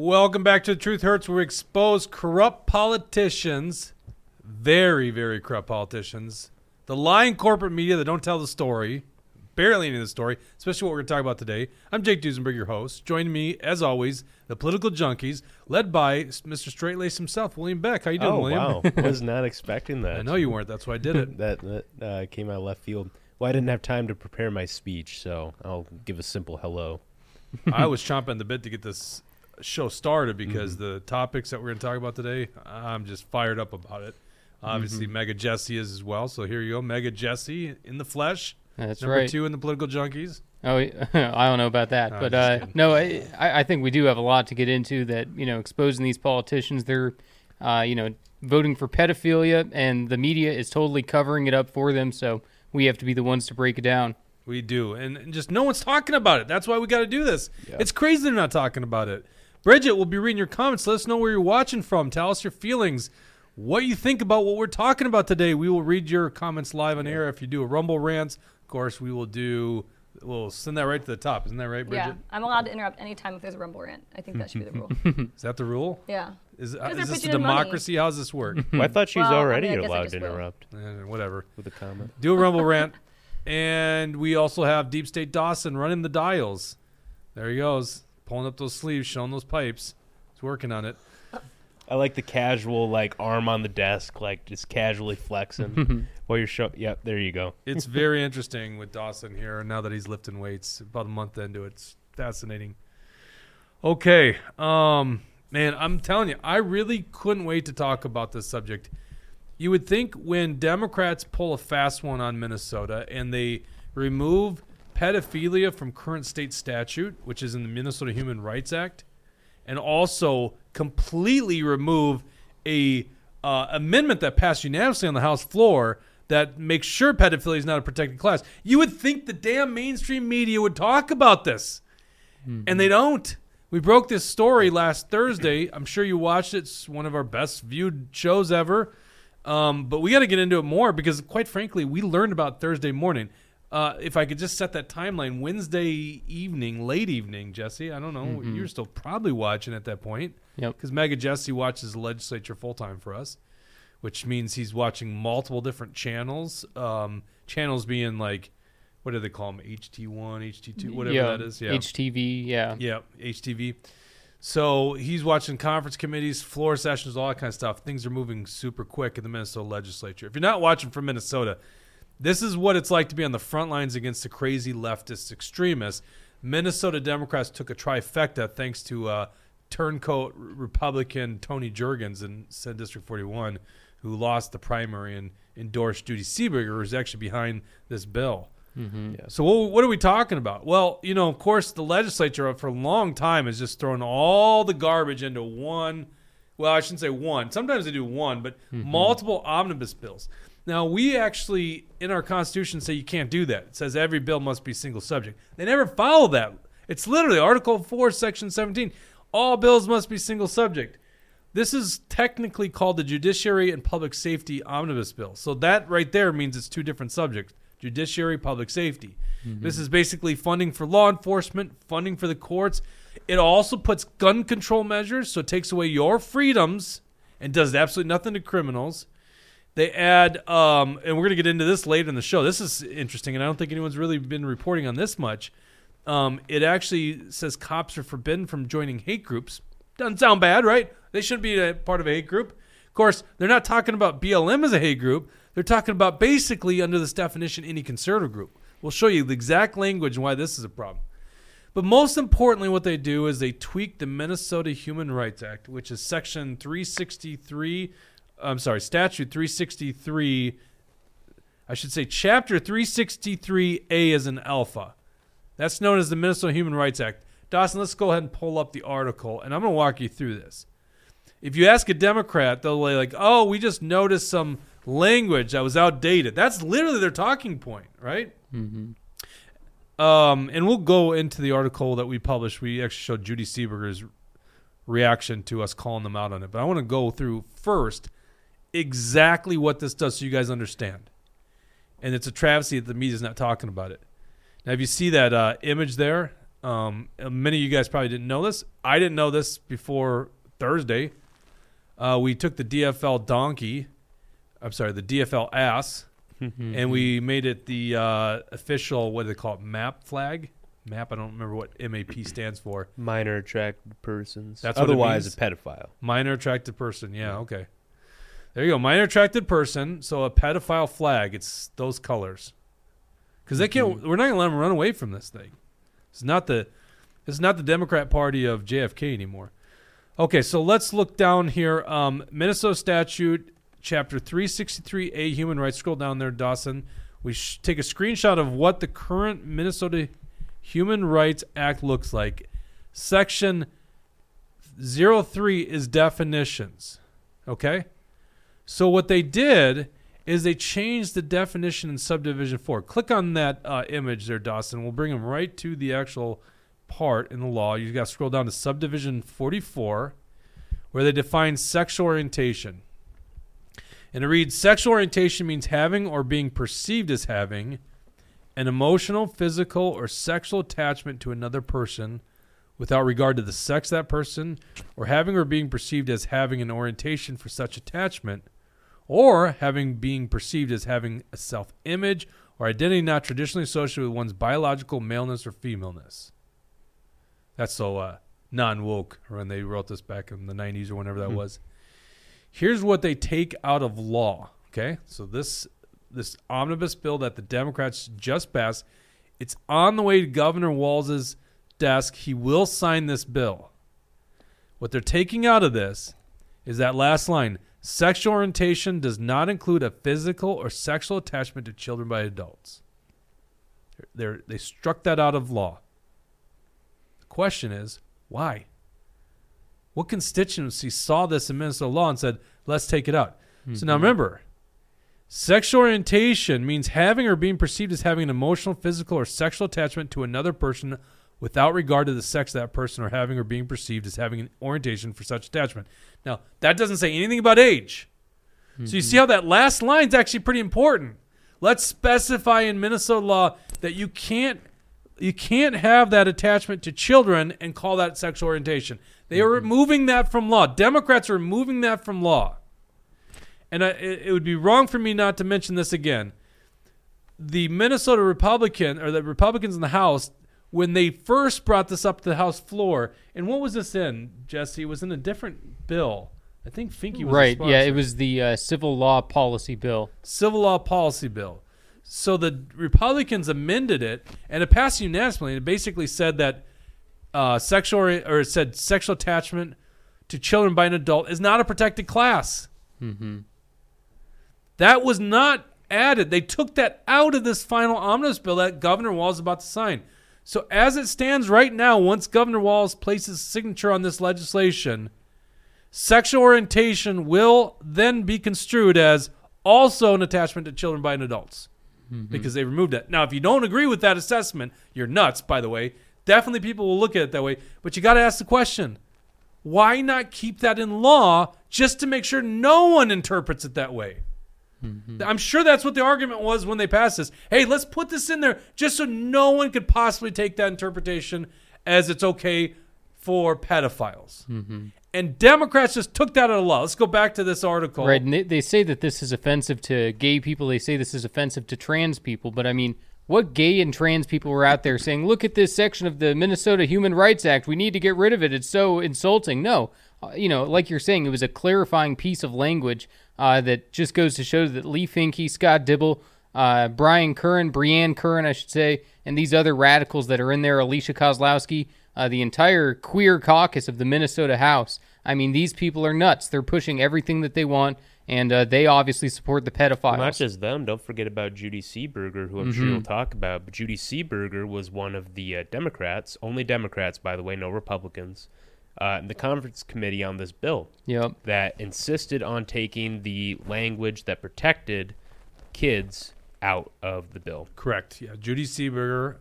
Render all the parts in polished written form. Welcome back to The Truth Hurts, where we expose corrupt politicians, very, very corrupt politicians, the lying corporate media that don't tell the story, barely any of the story, especially what we're going to talk about today. I'm Jake Duesenberg, your host. Joining me, as always, the political junkies, led by Mr. Straight-Laced himself, William Beck. How you doing, William? Oh, wow. Was not expecting that. I know you weren't. That's why I did it. that came out of left field. Well, I didn't have time to prepare my speech, so I'll give a simple hello. I was chomping the bit to get this show started because the topics that we're going to talk about today, I'm just fired up about it. Obviously, Mega Jesse is as well, so here you go. Mega Jesse in the flesh. That's number right. Number two in the political junkies. Oh, I don't know about that. I think we do have a lot to get into that, you know, exposing these politicians. They're, voting for pedophilia, and the media is totally covering it up for them, so we have to be the ones to break it down. We do. And just no one's talking about it. That's why we got to do this. Yeah. It's crazy they're not talking about it. Bridget, we'll be reading your comments. Let us know where you're watching from. Tell us your feelings, what you think about what we're talking about today. We will read your comments live on air. If you do a Rumble rant, of course, we'll send that right to the top. Isn't that right, Bridget? Yeah. I'm allowed to interrupt any time if there's a Rumble rant. I think that should be the rule. Is that the rule? Yeah. Is this a democracy? How does this work? Well, I thought she's already allowed to interrupt. Whatever. With a comment. Do a Rumble rant. And we also have Deep State Dawson running the dials. There he goes. Pulling up those sleeves, showing those pipes. He's working on it. I like the casual, arm on the desk, just casually flexing while you're showing. Yep, there you go. It's very interesting with Dawson here now that he's lifting weights. About a month into it. It's fascinating. Okay. Man, I'm telling you, I really couldn't wait to talk about this subject. You would think when Democrats pull a fast one on Minnesota and they remove pedophilia from current state statute, which is in the Minnesota Human Rights Act, and also completely remove a amendment that passed unanimously on the House floor that makes sure pedophilia is not a protected class, you would think the damn mainstream media would talk about this. And they don't. We broke this story last Thursday. I'm sure you watched it. It's one of our best viewed shows ever. But we got to get into it more because, quite frankly, we learned about Thursday morning. If I could just set that timeline, Wednesday evening, late evening, Jesse, I don't know. You were still probably watching at that point. Yep. Because Mega Jesse watches the legislature full-time for us, which means he's watching multiple different channels. Channels being what do they call them? HT1, HT2, whatever that is. Yeah. HTV, yeah. Yeah, HTV. So he's watching conference committees, floor sessions, all that kind of stuff. Things are moving super quick in the Minnesota legislature. If you're not watching from Minnesota, this is what it's like to be on the front lines against the crazy leftist extremists. Minnesota Democrats took a trifecta thanks to turncoat Republican Tony Jurgens in District 41, who lost the primary and endorsed Judy Seeberger, who's actually behind this bill. Yeah. So what are we talking about? Well, of course, the legislature for a long time has just thrown all the garbage into one. Well, I shouldn't say one. Sometimes they do one, but multiple omnibus bills. Now, we actually, in our Constitution, say you can't do that. It says every bill must be single subject. They never follow that. It's literally Article 4, Section 17. All bills must be single subject. This is technically called the Judiciary and Public Safety Omnibus Bill. So that right there means it's two different subjects. Judiciary, public safety. This is basically funding for law enforcement, funding for the courts. It also puts gun control measures, so it takes away your freedoms and does absolutely nothing to criminals. They add, and we're going to get into this later in the show. This is interesting, and I don't think anyone's really been reporting on this much. It actually says cops are forbidden from joining hate groups. Doesn't sound bad, right? They shouldn't be a part of a hate group. Of course, they're not talking about BLM as a hate group. They're talking about basically, under this definition, any conservative group. We'll show you the exact language and why this is a problem. But most importantly, what they do is they tweak the Minnesota Human Rights Act, which is Section 363, Statute 363, I should say Chapter 363A as an alpha. That's known as the Minnesota Human Rights Act. Dawson, let's go ahead and pull up the article, and I'm going to walk you through this. If you ask a Democrat, they'll be like, oh, we just noticed some language that was outdated. That's literally their talking point, right? And we'll go into the article that we published. We actually showed Judy Seeberger's reaction to us calling them out on it. But I want to go through first exactly what this does so you guys understand. And it's a travesty that the media's not talking about it. Now, if you see that image there, Many of you guys probably didn't know this. I didn't know this before Thursday. We took the DFL donkey, I'm sorry, the DFL ass, and we made it the official, what do they call it, MAP flag? MAP, I don't remember what MAP stands for. Minor attracted persons. That's otherwise a pedophile. Minor attracted person, yeah, okay. There you go, minor attracted person, so a pedophile flag, it's those colors. Because they can't, we're not going to let them run away from this thing. It's not the Democrat Party of JFK anymore. Okay, so let's look down here. Minnesota statute, Chapter 363A, Human Rights. Scroll down there, Dawson. We take a screenshot of what the current Minnesota Human Rights Act looks like. Section 03 is definitions. Okay? So what they did is they changed the definition in Subdivision 4. Click on that image there, Dawson. We'll bring them right to the actual part in the law. You've got to scroll down to Subdivision 44, where they define sexual orientation. And it reads, sexual orientation means having or being perceived as having an emotional, physical, or sexual attachment to another person without regard to the sex of that person, or having or being perceived as having an orientation for such attachment, or having being perceived as having a self-image or identity not traditionally associated with one's biological maleness or femaleness. That's so non-woke when they wrote this back in the 90s or whenever that was. Here's what they take out of law, okay? So this omnibus bill that the Democrats just passed, it's on the way to Governor Walz's desk. He will sign this bill. What they're taking out of this is that last line, sexual orientation does not include a physical or sexual attachment to children by adults. They struck that out of law. The question is, why? What constituency saw this in Minnesota law and said, let's take it out? So now remember, sexual orientation means having or being perceived as having an emotional, physical, or sexual attachment to another person without regard to the sex of that person, or having or being perceived as having an orientation for such attachment. Now, that doesn't say anything about age. So you see how that last line's actually pretty important. Let's specify in Minnesota law that you can't have that attachment to children and call that sexual orientation. They are removing that from law. Democrats are removing that from law. And it would be wrong for me not to mention this again. The Minnesota Republican, or the Republicans in the House, when they first brought this up to the House floor, and what was this in, Jesse? It was in a different bill. I think Finke was right. Yeah, it was the Civil Law Policy Bill. Civil Law Policy Bill. So the Republicans amended it, and it passed unanimously. It basically said that sexual attachment to children by an adult is not a protected class. That was not added. They took that out of this final omnibus bill that Governor Walz is about to sign. So as it stands right now, once Governor Walz places signature on this legislation, sexual orientation will then be construed as also an attachment to children by an adults, because they removed it. Now, if you don't agree with that assessment, you're nuts, by the way. Definitely people will look at it that way. But you got to ask the question, why not keep that in law just to make sure no one interprets it that way? I'm sure that's what the argument was when they passed this. Hey, let's put this in there just so no one could possibly take that interpretation as it's okay for pedophiles. And Democrats just took that out of law. Let's go back to this article. Right, and they say that this is offensive to gay people. They say this is offensive to trans people. But, I mean, what gay and trans people were out there saying, look at this section of the Minnesota Human Rights Act. We need to get rid of it. It's so insulting. No. You know, like you're saying, it was a clarifying piece of language that just goes to show that Leigh Finke, Scott Dibble, Brianne Curran, I should say, and these other radicals that are in there, Alicia Kozlowski, the entire queer caucus of the Minnesota House. I mean, these people are nuts. They're pushing everything that they want, and they obviously support the pedophiles. Well, not just them. Don't forget about Judy Seeberger, who I'm sure you'll talk about. But Judy Seeberger was one of the Democrats, only Democrats, by the way, no Republicans, in the conference committee on this bill that insisted on taking the language that protected kids out of the bill. Correct. Yeah, Judy Seeberger,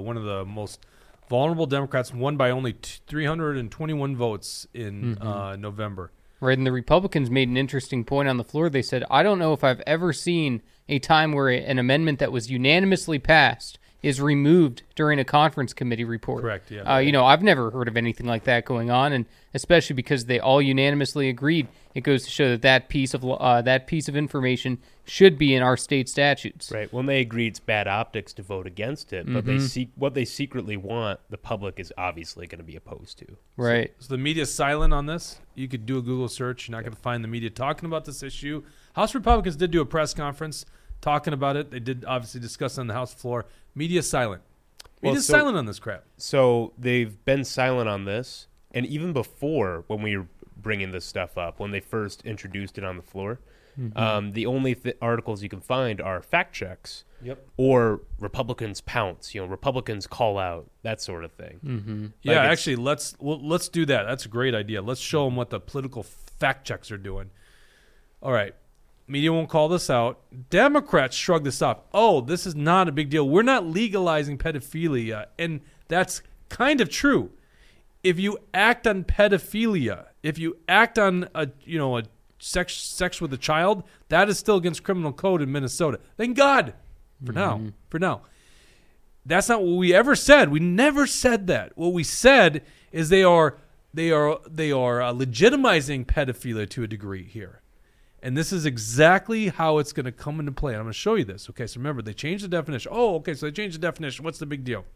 one of the most vulnerable Democrats, won by only 321 votes in November. Right, and the Republicans made an interesting point on the floor. They said, I don't know if I've ever seen a time where an amendment that was unanimously passed is removed during a conference committee report. Correct, yeah. You know, I've never heard of anything like that going on, and especially because they all unanimously agreed. It goes to show that that piece of information should be in our state statutes. Right. When they agree, it's bad optics to vote against it, but what they secretly want, the public is obviously going to be opposed to. Right. So the media's silent on this. You could do a Google search. You're not going to find the media talking about this issue. House Republicans did do a press conference talking about it. They did obviously discuss it on the House floor. Media silent. Media's silent on this crap. So they've been silent on this, and even before when we were bringing this stuff up, when they first introduced it on the floor, the only articles you can find are fact checks or Republicans pounce, you know, Republicans call out, that sort of thing. Like actually, let's do that. That's a great idea. Let's show them what the political fact checks are doing. All right. Media won't call this out. Democrats shrug this off. Oh, this is not a big deal. We're not legalizing pedophilia. And that's kind of true. If you act on pedophilia, if you act on a sex with a child, that is still against criminal code in Minnesota. Thank God for now. For now. That's not what we ever said. We never said that. What we said is they are legitimizing pedophilia to a degree here. And this is exactly how it's going to come into play. And I'm going to show you this. Okay, so remember, they changed the definition. Oh, okay, so they changed the definition. What's the big deal?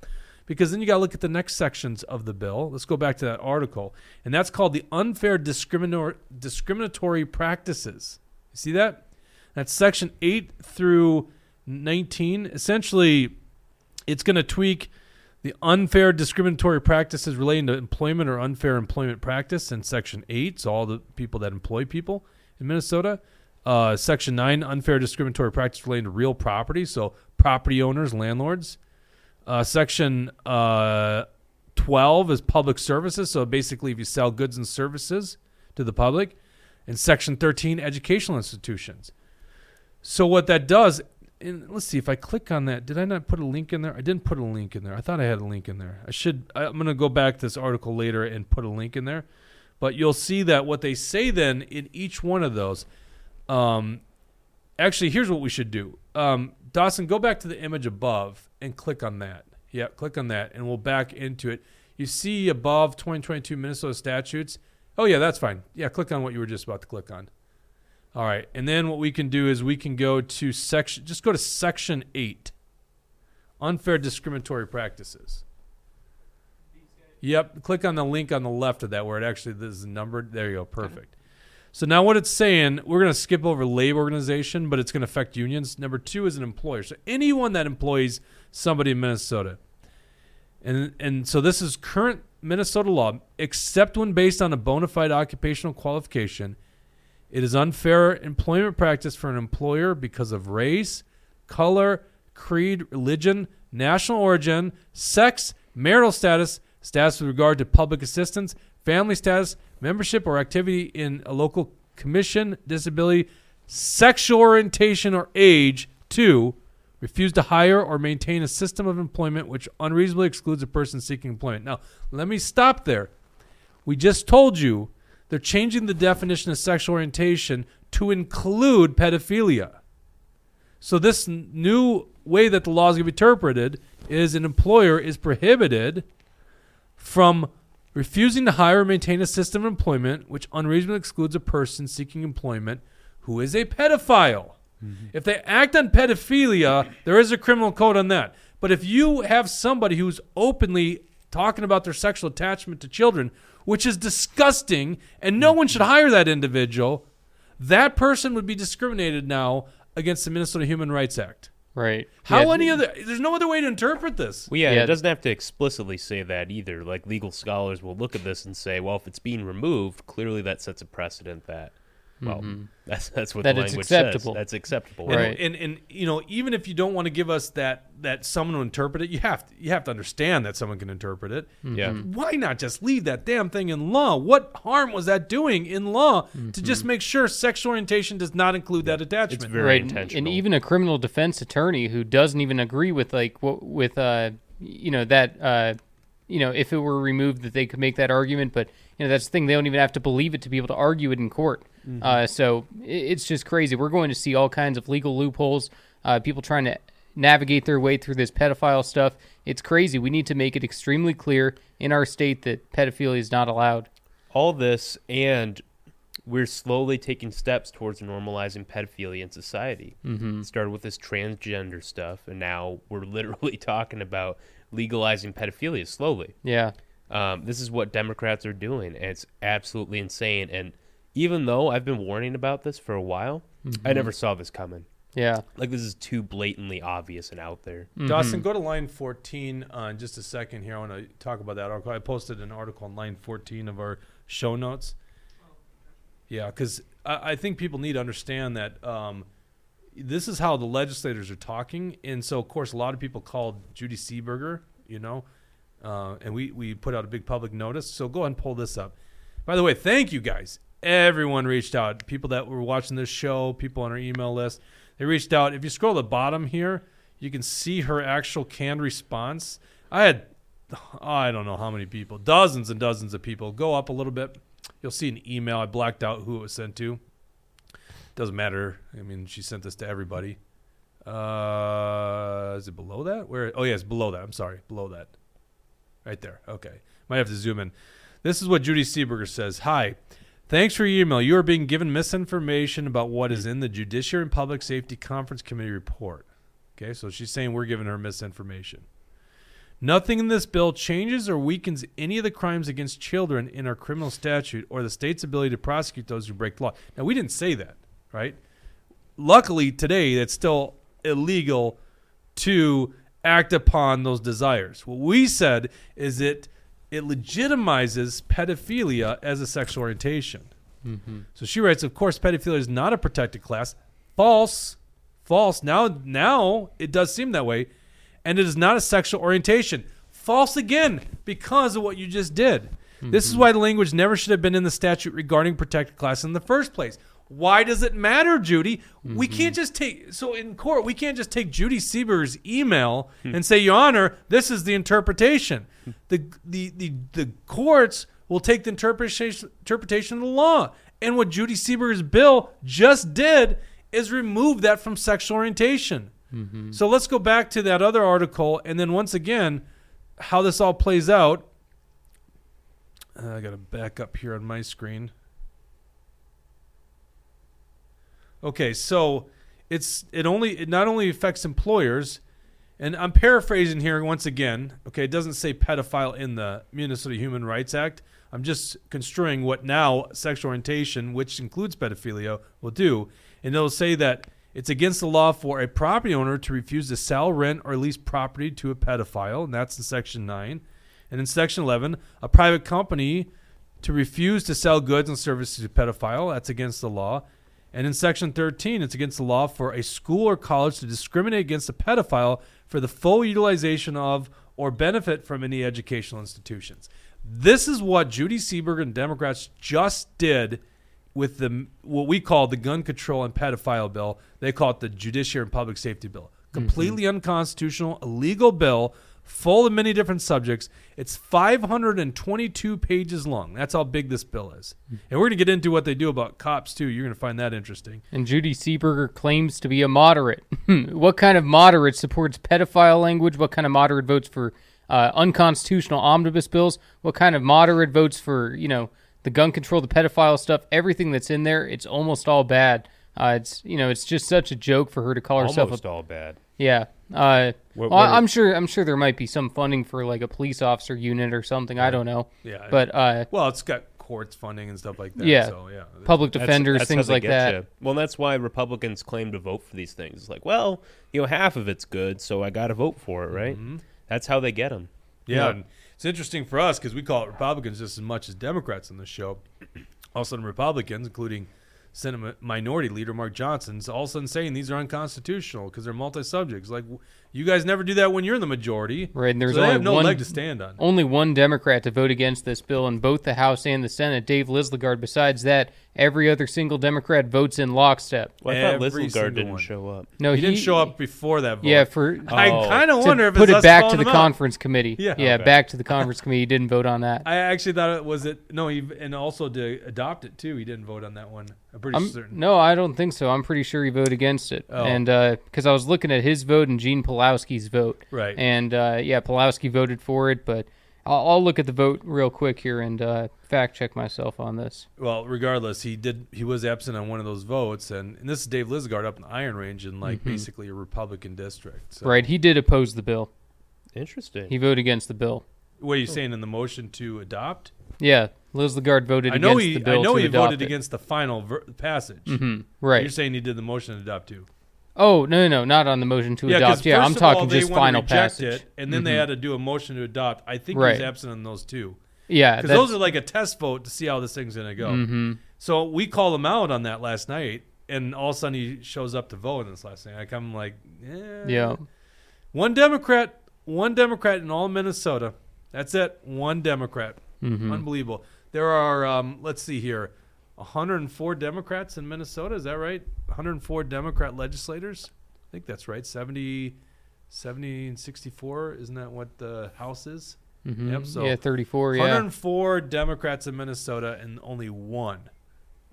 Because then you got to look at the next sections of the bill. Let's go back to that article. And that's called the unfair discriminatory practices. You see that? That's section 8 through 19. Essentially, it's going to tweak the unfair discriminatory practices relating to employment or unfair employment practice in section 8. So all the people that employ people in Minnesota. Section 9, unfair discriminatory practice relating to real property. So property owners, landlords. Section 12 is public services. So basically, if you sell goods and services to the public. And Section 13, educational institutions. So what that does, and let's see if I click on that. Did I not put a link in there? I didn't put a link in there. I thought I had a link in there. I'm going to go back to this article later and put a link in there. But you'll see that what they say then in each one of those. Actually, here's what we should do. Dawson, go back to the image above and click on that. Yeah, click on that, and we'll back into it. You see above 2022 Minnesota statutes. Oh, yeah, that's fine. Yeah, click on what you were just about to click on. All right, and then what we can do is we can go to section – just go to Section 8, unfair discriminatory practices. Yep, click on the link on the left of that where it actually – this is numbered. There you go, perfect. So now what it's saying, we're going to skip over labor organization, but it's going to affect unions. Number 2 is an employer. So anyone that employs somebody in Minnesota. And so this is current Minnesota law, except when based on a bona fide occupational qualification. It is unfair employment practice for an employer because of race, color, creed, religion, national origin, sex, marital status, status with regard to public assistance, family status, membership or activity in a local commission, disability, sexual orientation or age. 2, refuse to hire or maintain a system of employment which unreasonably excludes a person seeking employment. Now, let me stop there. We just told you they're changing the definition of sexual orientation to include pedophilia. So this new way that the law is going to be interpreted is an employer is prohibited from refusing to hire or maintain a system of employment which unreasonably excludes a person seeking employment who is a pedophile. Mm-hmm. If they act on pedophilia, there is a criminal code on that. But if you have somebody who's openly talking about their sexual attachment to children, which is disgusting, and no one should hire that individual, that person would be discriminated now against the Minnesota Human Rights Act. Right. There's no other way to interpret this. Well, it doesn't have to explicitly say that either. Like, legal scholars will look at this and say, well, if it's being removed, clearly that sets a precedent that, well, that's what that the language acceptable. Says. That's acceptable. Right. And you know, even if you don't want to give us that someone will interpret it, you have to understand that someone can interpret it. Mm-hmm. Yeah. Why not just leave that damn thing in law? What harm was that doing in law to just make sure sexual orientation does not include that attachment? It's very intentional. And even a criminal defense attorney who doesn't even agree with if it were removed, that they could make that argument, but that's the thing, they don't even have to believe it to be able to argue it in court. Mm-hmm. So it's just crazy. We're going to see all kinds of legal loopholes, people trying to navigate their way through this pedophile stuff. It's crazy. We need to make it extremely clear in our state that pedophilia is not allowed. All this, and we're slowly taking steps towards normalizing pedophilia in society. Mm-hmm. It started with this transgender stuff, and now we're literally talking about legalizing pedophilia slowly. Yeah. This is what Democrats are doing, and it's absolutely insane. And even though I've been warning about this for a while, mm-hmm. I never saw this coming. Yeah. Like, this is too blatantly obvious and out there. Mm-hmm. Dawson, go to line 14 in just a second here. I want to talk about that article. I posted an article on line 14 of our show notes. Yeah, because I think people need to understand that this is how the legislators are talking. And so, of course, a lot of people called Judy Seeberger, you know, and we put out a big public notice. So go ahead and pull this up. By the way, thank you guys. Everyone reached out. People that were watching this show, people on our email list, they reached out. If you scroll to the bottom here, you can see her actual canned response. I had, I don't know how many people, dozens and dozens of people. Go up a little bit. You'll see an email. I blacked out who it was sent to. Doesn't matter. I mean, she sent this to everybody. Is it below that? Where? Oh, yeah, it's below that. I'm sorry. Below that. Right there. Okay. Might have to zoom in. This is what Judy Seeberger says. Hi. Thanks for your email. You are being given misinformation about what is in the Judiciary and Public Safety Conference Committee report. Okay, so she's saying we're giving her misinformation. Nothing in this bill changes or weakens any of the crimes against children in our criminal statute or the state's ability to prosecute those who break the law. Now, we didn't say that, right? Luckily, today, that's still illegal to act upon those desires. What we said is that it legitimizes pedophilia as a sexual orientation. Mm-hmm. So she writes, of course, pedophilia is not a protected class. False. False. Now it does seem that way. And it is not a sexual orientation. False again, because of what you just did. Mm-hmm. This is why the language never should have been in the statute regarding protected class in the first place. Why does it matter, Judy? Mm-hmm. We can't just take, so in court, we can't just take Judy Seeberger's email and say, Your Honor, this is the interpretation. The courts will take the interpretation of the law. And what Judy Seeberger's bill just did is remove that from sexual orientation. Mm-hmm. So let's go back to that other article. And then once again, how this all plays out. I got to back up here on my screen. Okay, so it not only affects employers, and I'm paraphrasing here once again. Okay, it doesn't say pedophile in the Minnesota Human Rights Act. I'm just construing what now sexual orientation, which includes pedophilia, will do. And it'll say that it's against the law for a property owner to refuse to sell, rent, or lease property to a pedophile, and that's in Section 9. And in Section 11, a private company to refuse to sell goods and services to a pedophile, that's against the law. And in Section 13, it's against the law for a school or college to discriminate against a pedophile for the full utilization of or benefit from any educational institutions. This is what Judy Seeberger and Democrats just did with the what we call the gun control and pedophile bill. They call it the Judiciary and Public Safety Bill. Completely unconstitutional, illegal bill, full of many different subjects. It's 522 pages long. That's how big this bill is. And we're going to get into what they do about cops, too. You're going to find that interesting. And Judy Seeberger claims to be a moderate. What kind of moderate supports pedophile language? What kind of moderate votes for unconstitutional omnibus bills? What kind of moderate votes for, you know, the gun control, the pedophile stuff, everything that's in there? It's almost all bad. It's just such a joke for her to call herself almost all bad. Yeah. I'm sure there might be some funding for like a police officer unit or something. I don't know. Yeah. But it's got courts funding and stuff like that. Yeah. So, yeah. Public defenders, that's things like that. You. Well, that's why Republicans claim to vote for these things. It's like, well, you know, half of it's good, so I got to vote for it, right? Mm-hmm. That's how they get them. Yeah. And it's interesting for us because we call it Republicans just as much as Democrats on this show. All of a sudden, Republicans, including Senate Minority Leader Mark Johnson's all of a sudden saying these are unconstitutional because they're multi-subjects. Like, you guys never do that when you're in the majority. Right, and there's so only one leg to stand on. Only one Democrat to vote against this bill in both the House and the Senate, Dave Lislegard. Besides that, Every other single Democrat votes in lockstep. Well, I thought Lislegard didn't show up. No, he didn't show up before that vote. Yeah, I kind of wonder if it's us calling him out. Put it back to the conference committee. Yeah, okay. Back to the conference committee. He didn't vote on that. I actually thought it was it. No, he, and also to adopt it too. He didn't vote on that one. I'm certain. No, I don't think so. I'm pretty sure he voted against it. Oh. And because I was looking at his vote and Gene Pawlowski's vote. Right. And Pawlowski voted for it, but. I'll look at the vote real quick here and fact check myself on this. Well, regardless, he was absent on one of those votes, and this is Dave Lislegard up in the Iron Range in basically a Republican district. So. Right, he did oppose the bill. Interesting. He voted against the bill. What are you saying in the motion to adopt? Yeah, Lislegard voted against the bill. I know he voted against the final passage. Mm-hmm. Right. You're saying he did the motion to adopt too. Oh, no, not on the motion to adopt. Yeah, I'm talking just final passage. And then they had to do a motion to adopt. I think he's absent on those two. Yeah. Because those are like a test vote to see how this thing's going to go. Mm-hmm. So we call him out on that last night, and all of a sudden he shows up to vote in this last thing. I'm like, yeah. One Democrat in all Minnesota. That's it. One Democrat. Mm-hmm. Unbelievable. There are, 104 Democrats in Minnesota, is that right? 104 Democrat legislators? I think that's right. 70 and 64, isn't that what the House is? Mm-hmm. Yep, so 34, 104 Democrats in Minnesota, and only one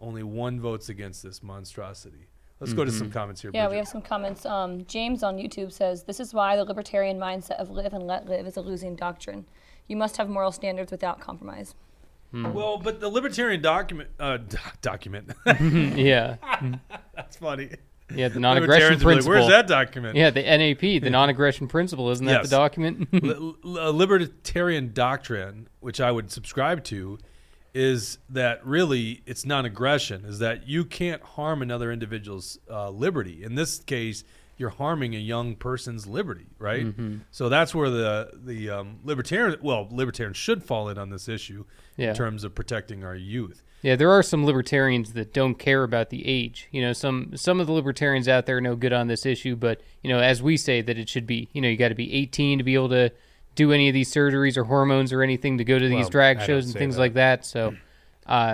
votes against this monstrosity. Let's go to some comments here. Yeah, Bridget. We have some comments. James on YouTube says, "This is why the libertarian mindset of live and let live is a losing doctrine. You must have moral standards without compromise." Well, but the libertarian document. Yeah. That's funny. Yeah, the non-aggression principle. Where's that document? Yeah, the NAP, the non-aggression principle. Isn't that the document? A libertarian doctrine, which I would subscribe to, is that really it's non-aggression, is that you can't harm another individual's liberty. In this case, you're harming a young person's liberty, right? Mm-hmm. So that's where the libertarians should fall in on this issue in terms of protecting our youth. Yeah, there are some libertarians that don't care about the age. You know, some of the libertarians out there are no good on this issue, but, as we say that it should be, you got to be 18 to be able to do any of these surgeries or hormones or anything to go to these drag shows and things like that. So go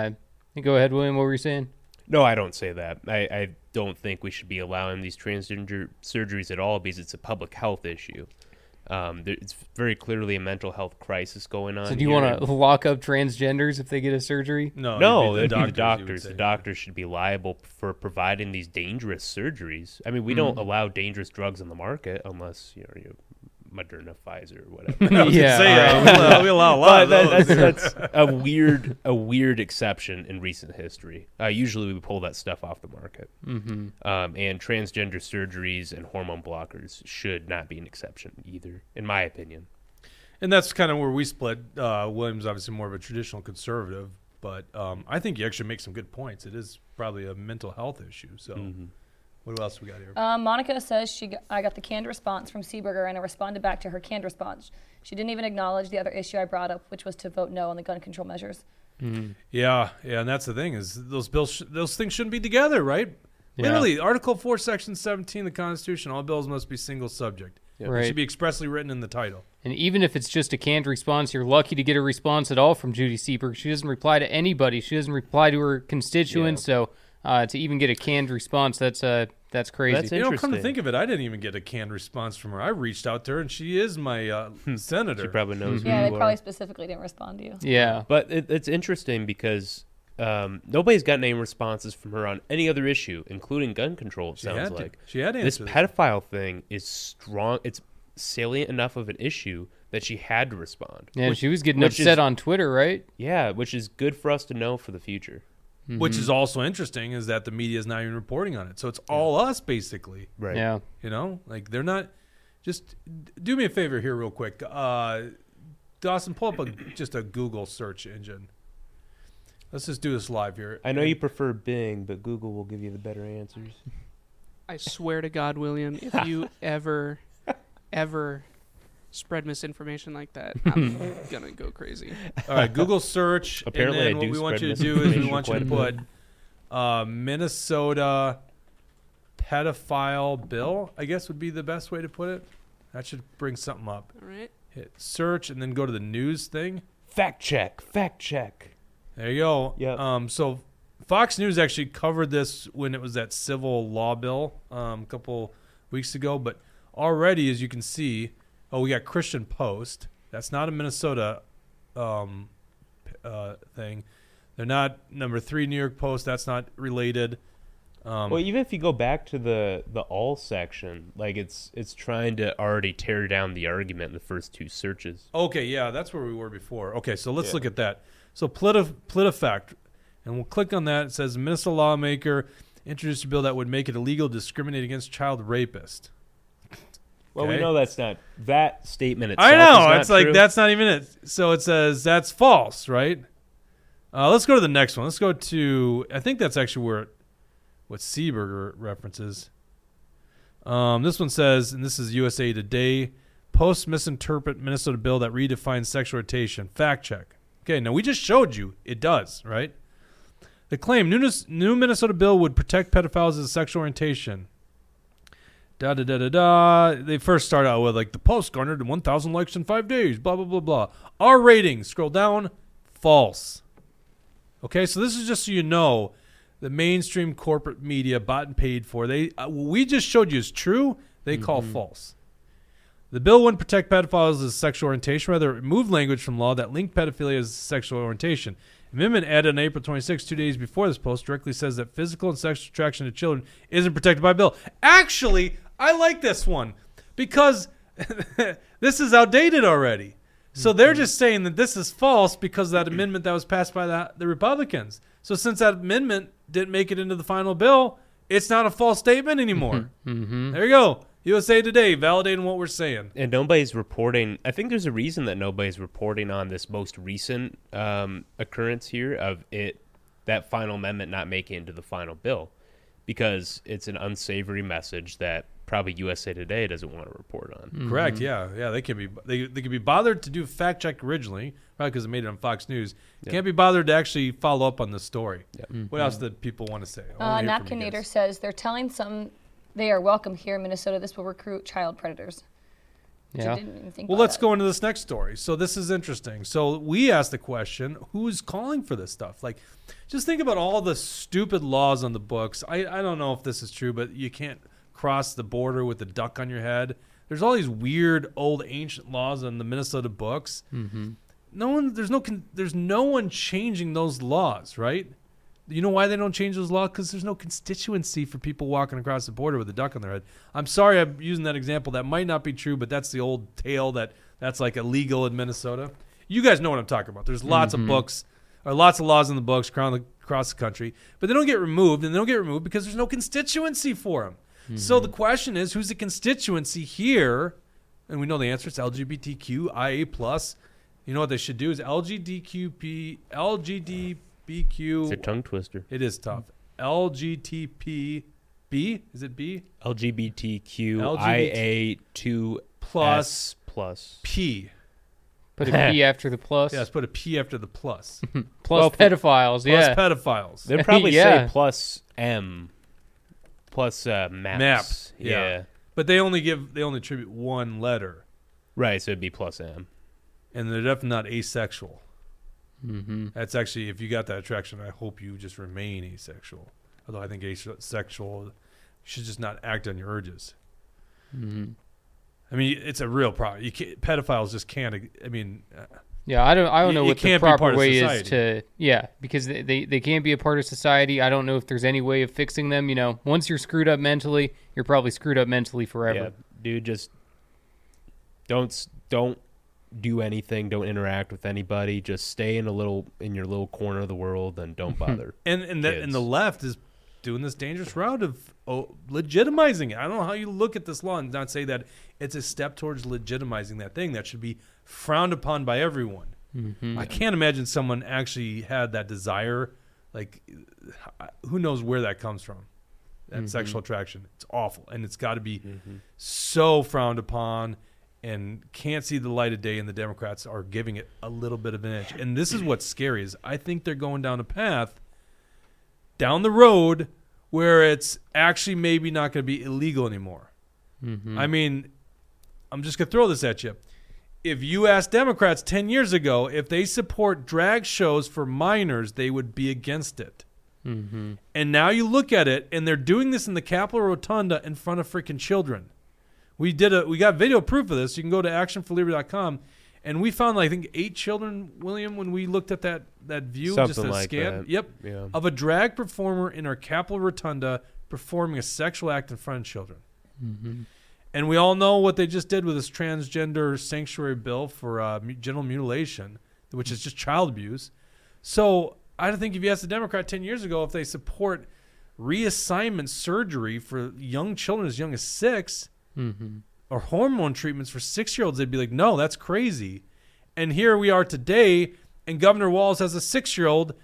ahead, William, what were you saying? No, I don't say that. I don't think we should be allowing these transgender surgeries at all because it's a public health issue. It's very clearly a mental health crisis going on. So do you want to lock up transgenders if they get a surgery? No, it'd be the doctors. The doctors should be liable for providing these dangerous surgeries. I mean, we don't allow dangerous drugs on the market unless you're Moderna, Pfizer, whatever. We allow a lot of those. That's a weird exception in recent history. Usually we pull that stuff off the market. Mm-hmm. And transgender surgeries and hormone blockers should not be an exception either, in my opinion. And that's kind of where we split. William's obviously more of a traditional conservative, but I think you actually make some good points. It is probably a mental health issue, so... Mm-hmm. What else we got here? Monica says I got the canned response from Seeberger, and I responded back to her canned response. She didn't even acknowledge the other issue I brought up, which was to vote no on the gun control measures. Mm-hmm. Yeah, and that's the thing is those bills, those things shouldn't be together, right? Yeah. Literally, Article 4, Section 17 of the Constitution, all bills must be single subject. Yeah. Right. It should be expressly written in the title. And even if it's just a canned response, you're lucky to get a response at all from Judy Seeberger. She doesn't reply to anybody. She doesn't reply to her constituents, so... to even get a canned response, that's crazy. That's interesting. Come to think of it, I didn't even get a canned response from her. I reached out to her, and she is my senator. She probably knows. Yeah, they probably specifically didn't respond to you. Yeah, but it's interesting because nobody's gotten any responses from her on any other issue, including gun control. It sounds like she had to. This pedophile thing is strong. It's salient enough of an issue that she had to respond. Yeah, she was getting upset on Twitter, right? Yeah, which is good for us to know for the future. Mm-hmm. Which is also interesting is that the media is not even reporting on it. So it's all us basically. Right. Yeah. They're not. Just do me a favor here real quick. Dawson, pull up just a Google search engine. Let's just do this live here. I know you prefer Bing, but Google will give you the better answers. I swear to God, William, if you ever spread misinformation like that, I'm going to go crazy. All right, Google search. Apparently, and then what we want you to do is we want you to put Minnesota pedophile bill, I guess would be the best way to put it. That should bring something up. All right. Hit search and then go to the news thing. Fact check. There you go. Yeah. So Fox News actually covered this when it was that civil law bill a couple weeks ago. But already, as you can see, we got Christian Post. That's not a Minnesota thing. They're not number 3 New York Post. That's not related. Well, even if you go back to the all section, like it's trying to already tear down the argument in the first two searches. Okay, yeah, that's where we were before. Okay, so let's look at that. So PolitiFact, and we'll click on that. It says Minnesota lawmaker introduced a bill that would make it illegal to discriminate against child rapists. Well, we know that's not that statement itself. I know, it's like true. That's not even it. So it says that's false, right? Let's go to the next one. Let's go to, I think that's actually where what Seeberger references. This one says, and this is USA Today, Post misinterpret Minnesota bill that redefines sexual orientation. Fact check. Okay, now we just showed you it does, right? The claim, new Minnesota bill would protect pedophiles as sexual orientation. They first start out with like the Post garnered 1,000 likes in 5 days, blah, blah, blah, blah. Our rating, scroll down, false. Okay, so this is just so you know, the mainstream corporate media bought and paid for. What we just showed you is true, they call false. The bill wouldn't protect pedophiles as sexual orientation, rather it removed language from law that linked pedophilia as sexual orientation. Amendment added on April 26, 2 days before this post, directly says that physical and sexual attraction to children isn't protected by bill. Actually, I like this one because this is outdated already. So they're just saying that this is false because of that amendment that was passed by the Republicans. So since that amendment didn't make it into the final bill, it's not a false statement anymore. There you go. USA Today validating what we're saying. And nobody's reporting. I think there's a reason that nobody's reporting on this most recent occurrence here of that final amendment not making it into the final bill, because it's an unsavory message that probably USA Today doesn't want to report on. Correct. Yeah. They can be bothered to do fact check originally, probably because it made it on Fox News. Yeah. Can't be bothered to actually follow up on the story. Yeah. What else did people want to say? Napkinator says they're telling some. They are welcome here in Minnesota. This will recruit child predators. Yeah. Let's go into this next story. So this is interesting. So we asked the question, who's calling for this stuff? Like, just think about all the stupid laws on the books. I don't know if this is true, but you can't cross the border with a duck on your head. There's all these weird old ancient laws on the Minnesota books. There's no one changing those laws, right? You know why they don't change those laws? Because there's no constituency for people walking across the border with a duck on their head. I'm sorry I'm using that example. That might not be true, but that's the old tale that's like illegal in Minnesota. You guys know what I'm talking about. There's lots of books or lots of laws in the books across the country, but they don't get removed, and they don't get removed because there's no constituency for them. So the question is, who's the constituency here? And we know the answer. It's LGBTQIA+. You know what they should do is LGBTQ. It's a tongue twister. It is tough. LGTB. Is it B? LGBTQIA2 plus P. Put a P after the plus. Yeah, let's put a P after the plus. Pedophiles. Yeah. Plus pedophiles. They'd probably say plus M. Plus maps. Yeah. But they only attribute one letter. Right. So it'd be plus M. And they're definitely not asexual. That's actually, if you got that attraction, I hope you just remain asexual. Although I think asexual, you should just not act on your urges. I mean, it's a real problem. Pedophiles just can't. I mean, I don't know what the proper way is to. Yeah, because they can't be a part of society. I don't know if there's any way of fixing them. You know, once you're screwed up mentally, you're probably screwed up mentally forever. Yeah, dude, just don't do anything, don't interact with anybody, just stay in your little corner of the world and don't bother. and the left is doing this dangerous route of legitimizing it. I don't know how you look at this law and not say that it's a step towards legitimizing that thing that should be frowned upon by everyone. I can't imagine someone actually had that desire. Like, who knows where that comes from? That sexual attraction. It's awful, and it's got to be so frowned upon. And can't see the light of day, and the Democrats are giving it a little bit of an edge. And this is what's scary is I think they're going down a path down the road where it's actually maybe not going to be illegal anymore. I mean, I'm just going to throw this at you. If you asked Democrats 10 years ago if they support drag shows for minors, they would be against it. Mm-hmm. And now you look at it, and they're doing this in the Capitol Rotunda in front of freaking children. We got video proof of this. You can go to actionforliberty.com, and we found, I think, 8 children, William, when we looked at that view. Something just a like scan. That. Yep. Yeah. Of a drag performer in our Capitol Rotunda performing a sexual act in front of children. Mm-hmm. And we all know what they just did with this transgender sanctuary bill for genital mutilation, which is just child abuse. So I think if you asked a Democrat 10 years ago if they support reassignment surgery for young children as young as 6 mm-hmm. or hormone treatments for 6-year-olds, they'd be like, no, that's crazy. And here we are today, and Governor Walz has a 6-year-old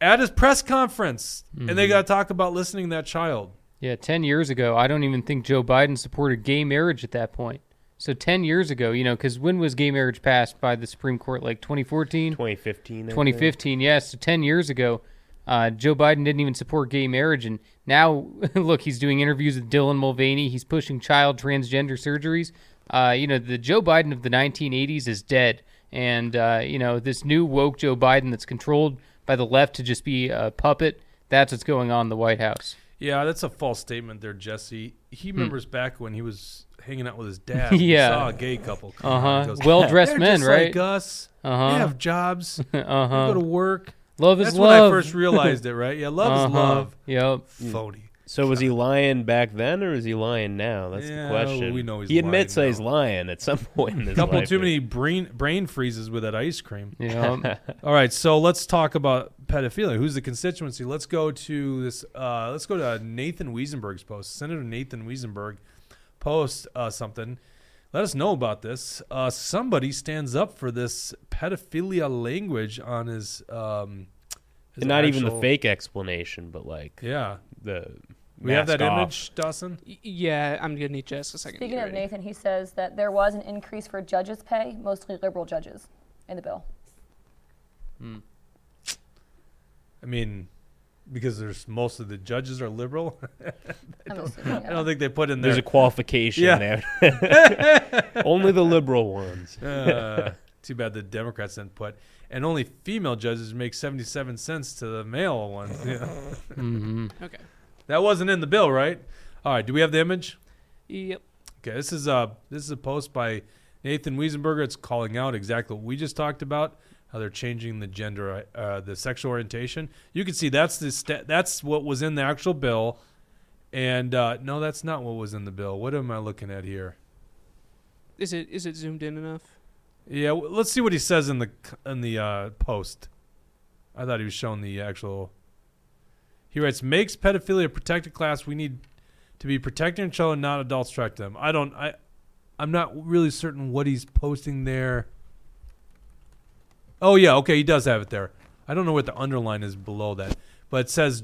at his press conference, mm-hmm. and they got to talk about listening to that child. Yeah, 10 years ago, I don't even think Joe Biden supported gay marriage at that point. So 10 years ago, because when was gay marriage passed by the Supreme Court? Like 2014? 2015. 2015, yes. Yeah, so 10 years ago, Joe Biden didn't even support gay marriage. And now, look, he's doing interviews with Dylan Mulvaney. He's pushing child transgender surgeries. The Joe Biden of the 1980s is dead. And, this new woke Joe Biden that's controlled by the left to just be a puppet, that's what's going on in the White House. Yeah, that's a false statement there, Jesse. He remembers back when he was hanging out with his dad. Yeah. He saw a gay couple. Uh-huh. Well-dressed men, just right? Like us. Uh-huh. They have jobs. Uh-huh. They go to work. Love is love. That's when I first realized it, right? Yeah, love is love. Yep. Phony. So was he lying back then, or is he lying now? That's the question. We know he admits that he's lying at some point in his life. A couple too many brain freezes with that ice cream. Yeah. All right, so let's talk about pedophilia. Who's the constituency? Let's go to this. Let's go to Nathan Wesenberg's post. Senator Nathan Wesenberg posts something. Let us know about this. Somebody stands up for this pedophilia language on his. Not actual, even the fake explanation, but we have that off. Image, Dawson? Yeah, I'm going to need just a second. Speaking of Nathan, he says that there was an increase for judges' pay, mostly liberal judges, in the bill. Hmm. I mean, because there's most of the judges are liberal. I don't think they put in there. There's a qualification there. Only the liberal ones. Too bad the Democrats didn't put. And only female judges make 77 cents to the male ones. Yeah. Mm-hmm. Okay. That wasn't in the bill, right? All right. Do we have the image? Yep. Okay. This is a post by Nathan Wesenberger. It's calling out exactly what we just talked about, how they're changing the gender, the sexual orientation. You can see that's what was in the actual bill. And no, that's not what was in the bill. What am I looking at here? Is it zoomed in enough? Yeah, let's see what he says in the post. I thought he was showing the actual. He writes, "Makes pedophilia a protected class. We need to be protecting children, not adults track them." I'm not really certain what he's posting there. Oh yeah, okay, he does have it there. I don't know what the underline is below that, but it says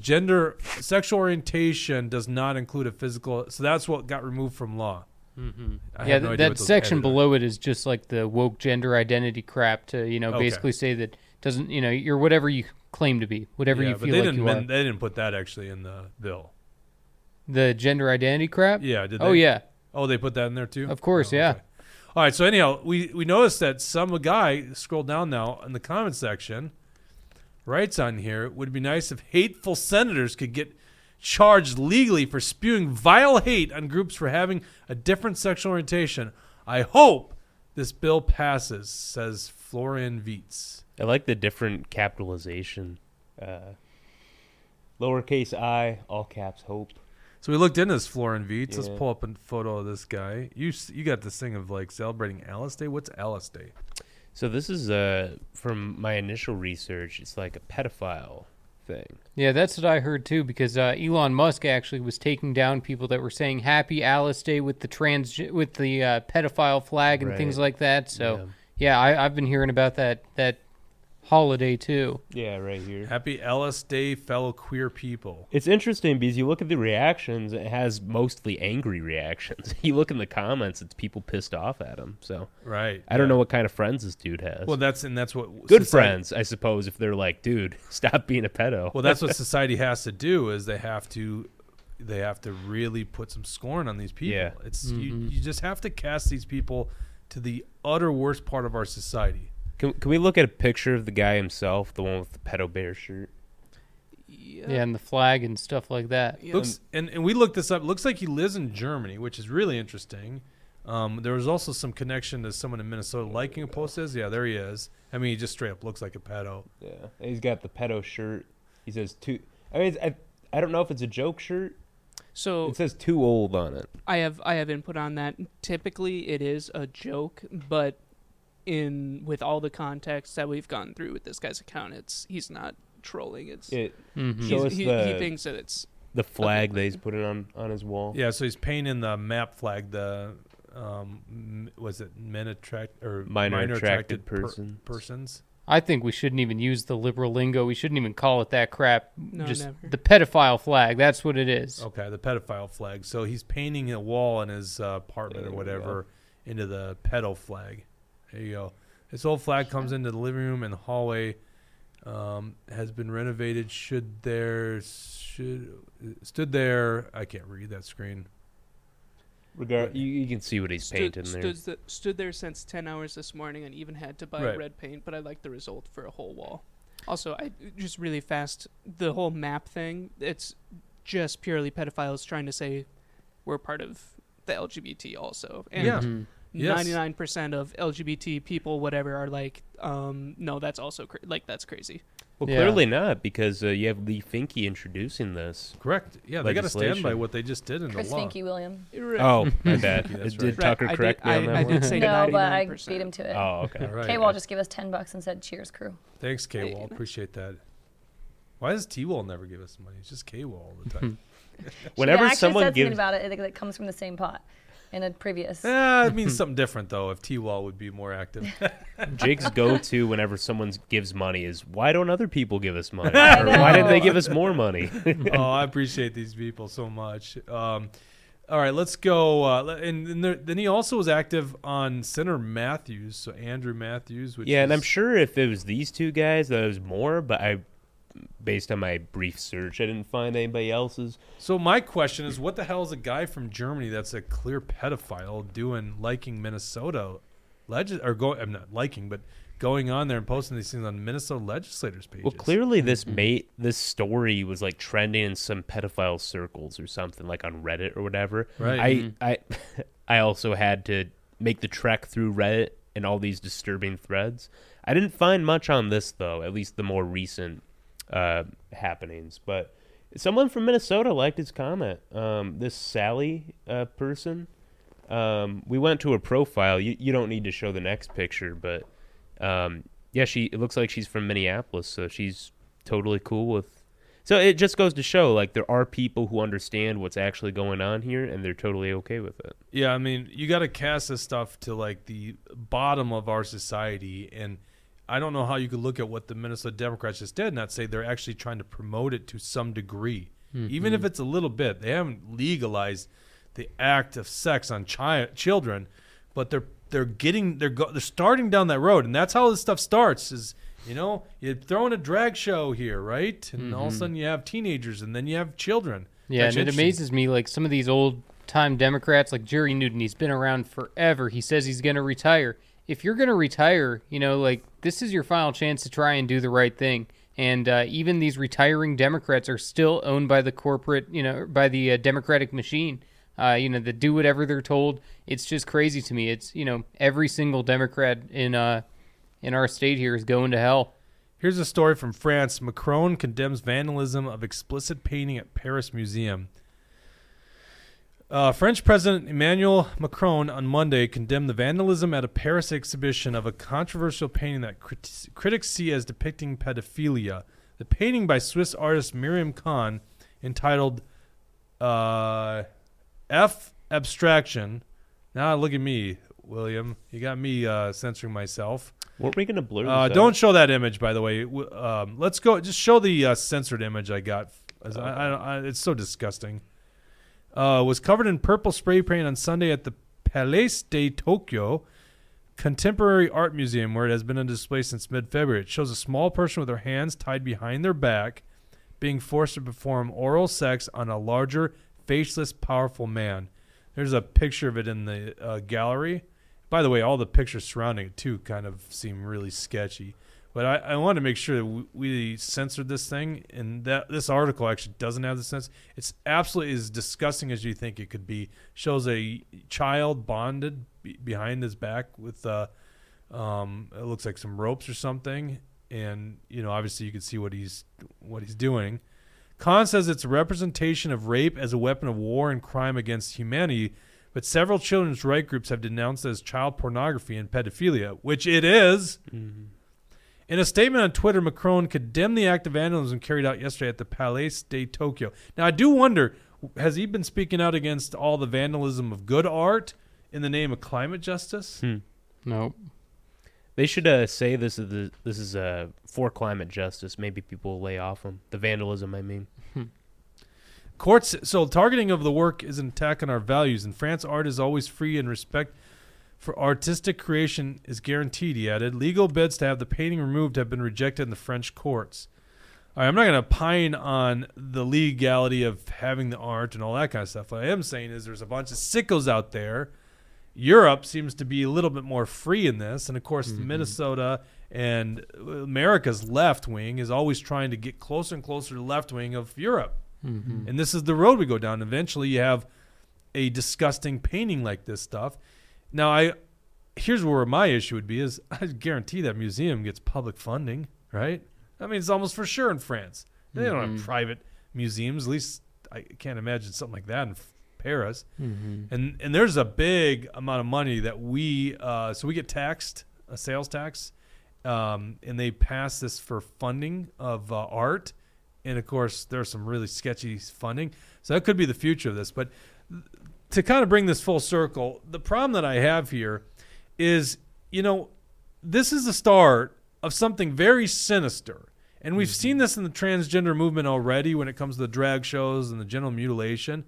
sexual orientation does not include a physical. So that's what got removed from law. Mm-hmm. Yeah, no that section below it is just like the woke gender identity crap to basically say that doesn't you're whatever you claim to be, whatever you feel like you are. They didn't put that actually in the bill. The gender identity crap. Yeah, did they? Oh yeah. Oh, they put that in there too. Of course, yeah. Okay. All right. So anyhow, we noticed that some guy scroll down now in the comment section writes on here. It would be nice if hateful senators could get charged legally for spewing vile hate on groups for having a different sexual orientation. I hope this bill passes, says Florian Vietz. I like the different capitalization. Lowercase I, all caps, hope. So we looked into this Florian Vietz. Yeah. Let's pull up a photo of this guy. You got this thing of celebrating Alice Day. What's Alice Day? So this is from my initial research. It's like a pedophile thing. Yeah, that's what I heard too, because Elon Musk actually was taking down people that were saying Happy Alice Day with the pedophile flag and things like that. So I've been hearing about that holiday too. Yeah, right here. Happy Alice Day, fellow queer people. It's interesting because you look at the reactions, it has mostly angry reactions. You look in the comments, it's people pissed off at him. So I don't know what kind of friends this dude has. Well, that's what good friends, I suppose, if they're like, dude, stop being a pedo. Well, that's what society has to do, is they have to really put some scorn on these people. Yeah. It's mm-hmm. you just have to cast these people to the utter worst part of our society. Can we look at a picture of the guy himself, the one with the pedo bear shirt? Yeah, and the flag and stuff like that. Yeah. Looks and we looked this up. Looks like he lives in Germany, which is really interesting. There was also some connection to someone in Minnesota liking a post. Yeah, there he is. I mean, he just straight up looks like a pedo. Yeah, and he's got the pedo shirt. He says two. I mean, I don't know if it's a joke shirt. So it says too old on it. I have input on that. Typically, it is a joke, but with all the context that we've gone through with this guy's account, he's not trolling. He thinks that it's the flag that he's putting on his wall. Yeah, so he's painting the MAP flag. The was it men attract or minor attracted persons? I think we shouldn't even use the liberal lingo. We shouldn't even call it that crap. No, just never. The pedophile flag. That's what it is. Okay, the pedophile flag. So he's painting a wall in his apartment or whatever into the pedo flag. There you go. This old flag comes into the living room and the hallway. Has been renovated. I can't read that screen. You can see what he's painting there. Stood there since 10 hours this morning and even had to buy red paint, but I like the result for a whole wall. Also, I just really fast, the whole MAP thing, it's just purely pedophiles trying to say we're part of the LGBT also. And 99% of LGBT people, whatever, are like, no, that's also that's crazy. Well, clearly not, because you have Leigh Finke introducing this. Correct. Yeah, they got to stand by what they just did in the law. Chris Finke, William. Right. Oh, my bad. Did Tucker correct me on that one? I did say 99%. No, but I beat him to it. Oh, okay. Right. K-Wall just gave us $10 and said, cheers, crew. Thanks, K-Wall. Appreciate that. Why does T-Wall never give us money? It's just K-Wall all the time. Whenever someone said something about it that comes from the same pot. In a previous. Yeah, it means something different, though, if T-Wall would be more active. Jake's go-to whenever someone gives money is, why don't other people give us money? Or why didn't they give us more money? Oh, I appreciate these people so much. All right, let's go. Then he also was active on Senator Matthews, so Andrew Matthews. And I'm sure if it was these two guys, that it was more, but based on my brief search, I didn't find anybody else's. So my question is, what the hell is a guy from Germany that's a clear pedophile doing liking Minnesota going on there and posting these things on Minnesota legislators' pages? Well, clearly this story was like trending in some pedophile circles or something, like on Reddit or whatever. Right. I also had to make the trek through Reddit and all these disturbing threads. I didn't find much on this, though, at least the more recent happenings, but someone from Minnesota liked his comment. This Sally person, we went to her profile. You don't need to show the next picture, but it looks like she's from Minneapolis, so she's totally cool with. So it just goes to show, like, there are people who understand what's actually going on here, and they're totally okay with it. Yeah, I mean, you got to cast this stuff to, like, the bottom of our society, and I don't know how you could look at what the Minnesota Democrats just did and not say they're actually trying to promote it to some degree. Mm-hmm. Even if it's a little bit. They haven't legalized the act of sex on children, but they're starting down that road, and that's how this stuff starts is, you know, you're throwing a drag show here, right? And all of a sudden you have teenagers and then you have children. Yeah, that's and it amazes me, like, some of these old-time Democrats, like Jerry Newton, he's been around forever. He says he's going to retire. If you're going to retire, you know, like, this is your final chance to try and do the right thing. And even these retiring Democrats are still owned by the corporate, you know, by the Democratic machine. You know, they do whatever they're told. It's just crazy to me. It's, you know, every single Democrat in our state here is going to hell. Here's a story from France. Macron condemns vandalism of explicit painting at Paris Museum. French President Emmanuel Macron on Monday condemned the vandalism at a Paris exhibition of a controversial painting that critics see as depicting pedophilia. The painting by Swiss artist Miriam Kahn, entitled F Abstraction. Now look at me, William. You got me censoring myself. Weren't we going to blur this out? Don't show that image, by the way. Let's go. Just show the censored image I got. It's so disgusting. Was covered in purple spray paint on Sunday at the Palais de Tokyo Contemporary Art Museum, where it has been on display since mid-February. It shows a small person with their hands tied behind their back being forced to perform oral sex on a larger, faceless, powerful man. There's a picture of it in the gallery. By the way, all the pictures surrounding it, too, kind of seem really sketchy. But I wanted to make sure that we censored this thing, and that this article actually doesn't have the sense. It's absolutely as disgusting as you think it could be. Shows a child bonded behind his back with, it looks like some ropes or something, and you know, obviously you can see what he's doing. Khan says it's a representation of rape as a weapon of war and crime against humanity, but several children's rights groups have denounced it as child pornography and pedophilia, which it is. Mm-hmm. In a statement on Twitter, Macron condemned the act of vandalism carried out yesterday at the Palais de Tokyo. Now, I do wonder, has he been speaking out against all the vandalism of good art in the name of climate justice? No. They should say this is for climate justice. Maybe people will lay off them. The vandalism, I mean. Courts. So targeting of the work is an attack on our values. In France, art is always free and respect for artistic creation is guaranteed, he added. Legal bids to have the painting removed have been rejected in the French courts. All right, I'm not going to opine on the legality of having the art and all that kind of stuff. What I am saying is there's a bunch of sickos out there. Europe seems to be a little bit more free in this. And, of course, mm-hmm. Minnesota and America's left wing is always trying to get closer and closer to the left wing of Europe. Mm-hmm. And this is the road we go down. Eventually you have a disgusting painting like this stuff. Now, here's where my issue would be is I guarantee that museum gets public funding, right? I mean, it's almost for sure in France. They mm-hmm. don't have private museums. At least I can't imagine something like that in Paris. Mm-hmm. And there's a big amount of money that so we get taxed, a sales tax, and they pass this for funding of art. And, of course, there's some really sketchy funding. So that could be the future of this. But to kind of bring this full circle, the problem that I have here is, you know, this is the start of something very sinister. And we've mm-hmm. seen this in the transgender movement already when it comes to the drag shows and the genital mutilation.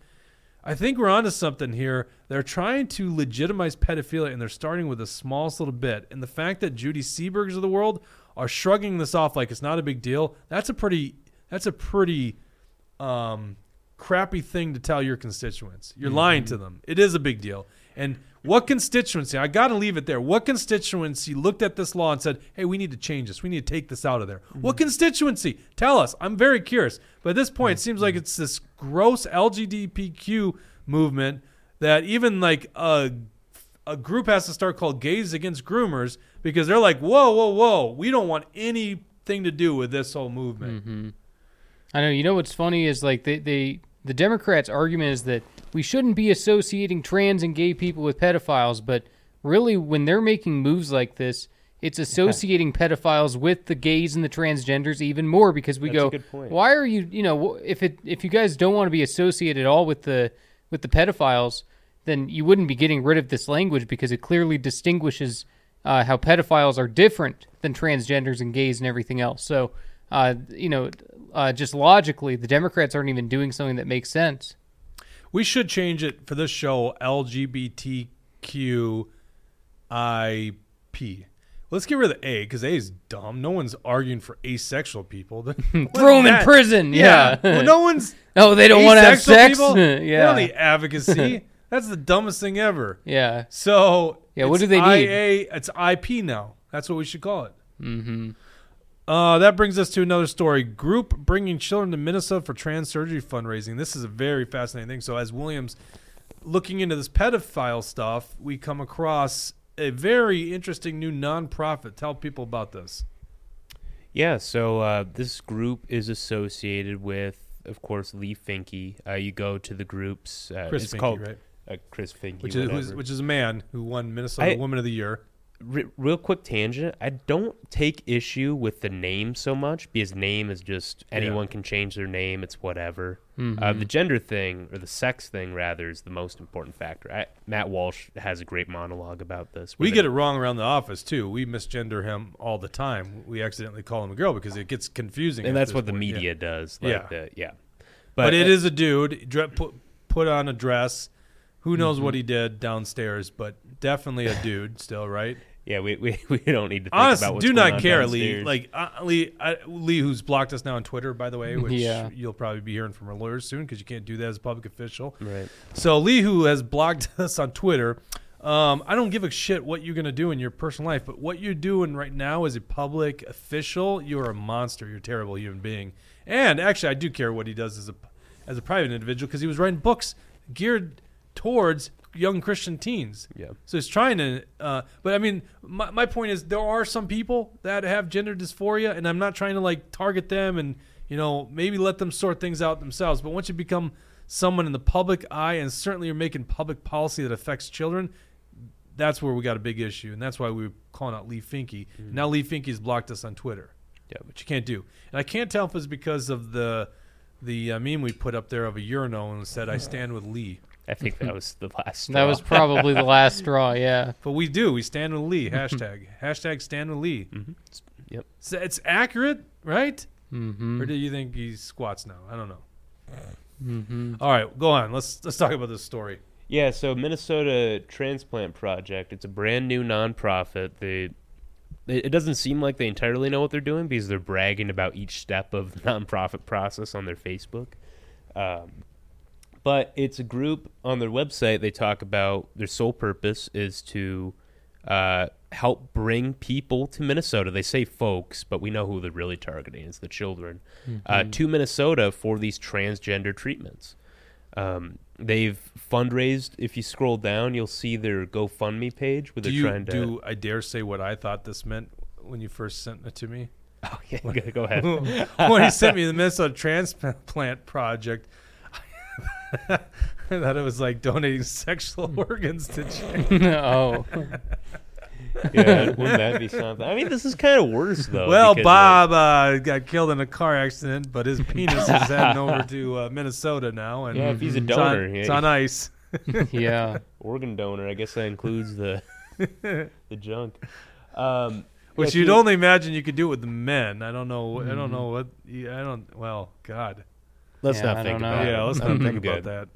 I think we're onto something here. They're trying to legitimize pedophilia, and they're starting with the smallest little bit. And the fact that Judy Seebergers of the world are shrugging this off like it's not a big deal, that's a pretty crappy thing to tell your constituents. You're mm-hmm. lying to them. It is a big deal. And what constituency, I got to leave it there. What constituency looked at this law and said, hey, we need to change this. We need to take this out of there. Mm-hmm. What constituency? Tell us. I'm very curious. But at this point, it seems like it's this gross LGBTQ movement that even like a group has to start called Gays Against Groomers because they're like, whoa, whoa, whoa. We don't want anything to do with this whole movement. Mm-hmm. I know. You know what's funny is like the Democrats' argument is that we shouldn't be associating trans and gay people with pedophiles, but really when they're making moves like this, it's associating pedophiles with the gays and the transgenders even more because we go, why are you know, if you guys don't want to be associated at all with the pedophiles, then you wouldn't be getting rid of this language because it clearly distinguishes how pedophiles are different than transgenders and gays and everything else. So. Just logically, the Democrats aren't even doing something that makes sense. We should change it for this show, LGBTQIP. Let's get rid of the A, because A is dumb. No one's arguing for asexual people. Throw them in prison. Yeah. Well, no one's. Oh, they don't want to have sex? Yeah. They're on the advocacy. That's the dumbest thing ever. Yeah. So yeah, what do they need? It's IP now. That's what we should call it. Mm-hmm. That brings us to another story. Group bringing children to Minnesota for trans surgery fundraising. This is a very fascinating thing. So as Williams looking into this pedophile stuff, we come across a very interesting new nonprofit. Tell people about this. Yeah, so this group is associated with, of course, Leigh Finke. You go to the group's... Chris Finke, called, right? Chris Finke, which is a man who won Minnesota Woman of the Year. Real quick tangent, I don't take issue with the name so much because name is just anyone can change their name. It's whatever. Mm-hmm. The gender thing, or the sex thing, rather, is the most important factor. Matt Walsh has a great monologue about this. We get it wrong around the office, too. We misgender him all the time. We accidentally call him a girl because it gets confusing. And that's what the media does. Like But it is a dude put on a dress. Who knows what he did downstairs, but definitely a dude still, right? Yeah, we don't need to think about what's going on. Honestly, do not care, Lee. Like, Lee, who's blocked us now on Twitter, by the way, which you'll probably be hearing from our lawyers soon because you can't do that as a public official. Right. So Lee, who has blocked us on Twitter, I don't give a shit what you're going to do in your personal life, but what you're doing right now as a public official, you're a monster. You're a terrible human being. And actually, I do care what he does as a private individual, because he was writing books geared towards young Christian teens. Yeah. So he's trying to, but I mean, my point is there are some people that have gender dysphoria, and I'm not trying to like target them and, you know, maybe let them sort things out themselves. But once you become someone in the public eye, and certainly you're making public policy that affects children, that's where we got a big issue. And that's why we were calling out Leigh Finke. Mm. Now Leigh Finke's blocked us on Twitter. Yeah, which you can't do. And I can't tell if it's because of the meme we put up there of a urinal and said, I stand with Leigh. I think that was the last straw. That was probably the last straw, yeah. But we do. We stand with Leigh. Hashtag. Hashtag stand with Leigh. Mm-hmm. Yep. So it's accurate, right? Mm-hmm. Or do you think he squats now? I don't know. Mm-hmm. All right, go on. Let's talk about this story. Yeah, so Minnesota Transplant Project, it's a brand new nonprofit. It doesn't seem like they entirely know what they're doing because they're bragging about each step of the nonprofit process on their Facebook. But it's a group on their website. They talk about their sole purpose is to help bring people to Minnesota. They say folks, but we know who they're really targeting is the children, mm-hmm. To Minnesota for these transgender treatments. They've fundraised. If you scroll down, you'll see their GoFundMe page where they're trying to. Do I dare say what I thought this meant when you first sent it to me? Oh, yeah. Go ahead. When you sent me the Minnesota Transplant Project, I thought it was like donating sexual organs to children. No. Yeah, wouldn't that be something? I mean, this is kind of worse, though. Well, Bob got killed in a car accident, but his penis is heading over to Minnesota now. And yeah, if he's a donor. It's on ice. Yeah. Organ donor. I guess that includes the junk. Which you'd only imagine you could do it with the men. I don't know. Mm-hmm. I don't know what. I don't. Well, God. Let's not think about it. Yeah, let's not think about that.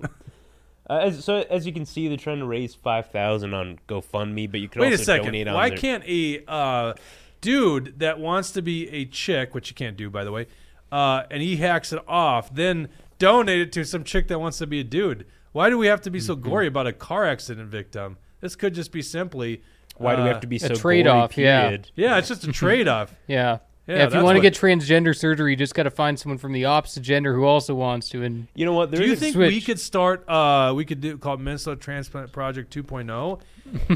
As you can see, they're trying to raise $5,000 on GoFundMe, but you can also donate on there. Wait a second. Why can't a dude that wants to be a chick, which you can't do, by the way, and he hacks it off, then donate it to some chick that wants to be a dude? Why do we have to be so gory about a car accident victim? This could just be simply... Why do we have to be so gory, period? Yeah, it's just a trade-off. Yeah. Yeah, if you want to get transgender surgery, you just got to find someone from the opposite gender who also wants to. And you know what? Do you think we could start? We could do called Minnesota Transplant Project 2.0,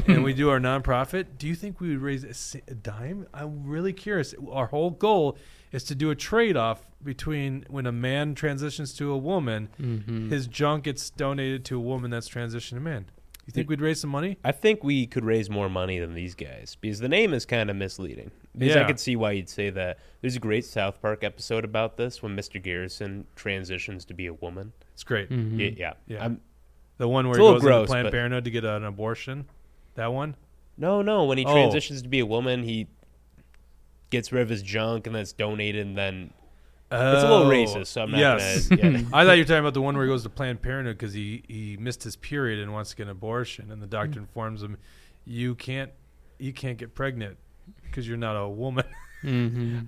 and we do our nonprofit. Do you think we would raise a dime? I'm really curious. Our whole goal is to do a trade-off between when a man transitions to a woman, his junk gets donated to a woman that's transitioned to man. You think we'd raise some money? I think we could raise more money than these guys because the name is kind of misleading. Because I could see why you'd say that. There's a great South Park episode about this when Mr. Garrison transitions to be a woman. It's great. Mm-hmm. Yeah. The one where he goes to Planned Parenthood to get an abortion? That one? No. When he transitions to be a woman, he gets rid of his junk and that's donated and then... It's a little racist, so I'm not going to... I thought you were talking about the one where he goes to Planned Parenthood because he missed his period and wants to get an abortion, and the doctor informs him, you can't get pregnant because you're not a woman.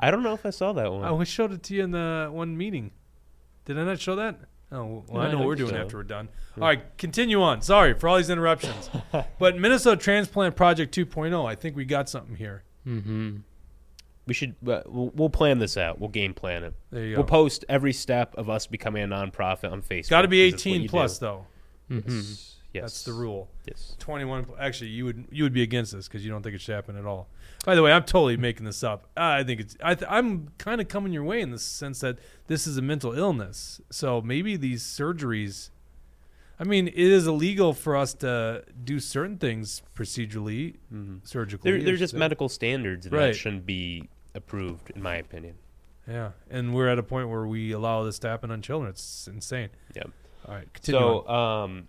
I don't know if I saw that one. I showed it to you in the one meeting. Did I not show that? Oh, well, I know what we're doing after we're done. Yeah. All right, continue on. Sorry for all these interruptions. But Minnesota Transplant Project 2.0, I think we got something here. Mm-hmm. We should. We'll plan this out. We'll game plan it. There you go. We'll post every step of us becoming a nonprofit on Facebook. Got to be 18 plus, though. Mm-hmm. Yes, that's the rule. Yes, 21. Actually, you would be against this because you don't think it should happen at all. By the way, I'm totally making this up. I think it's. I'm kind of coming your way in the sense that this is a mental illness. So maybe these surgeries. I mean, it is illegal for us to do certain things procedurally, surgically. They're just medical standards that shouldn't be approved, in my opinion. Yeah, and we're at a point where we allow this to happen on children. It's insane. Yeah. All right, continue on.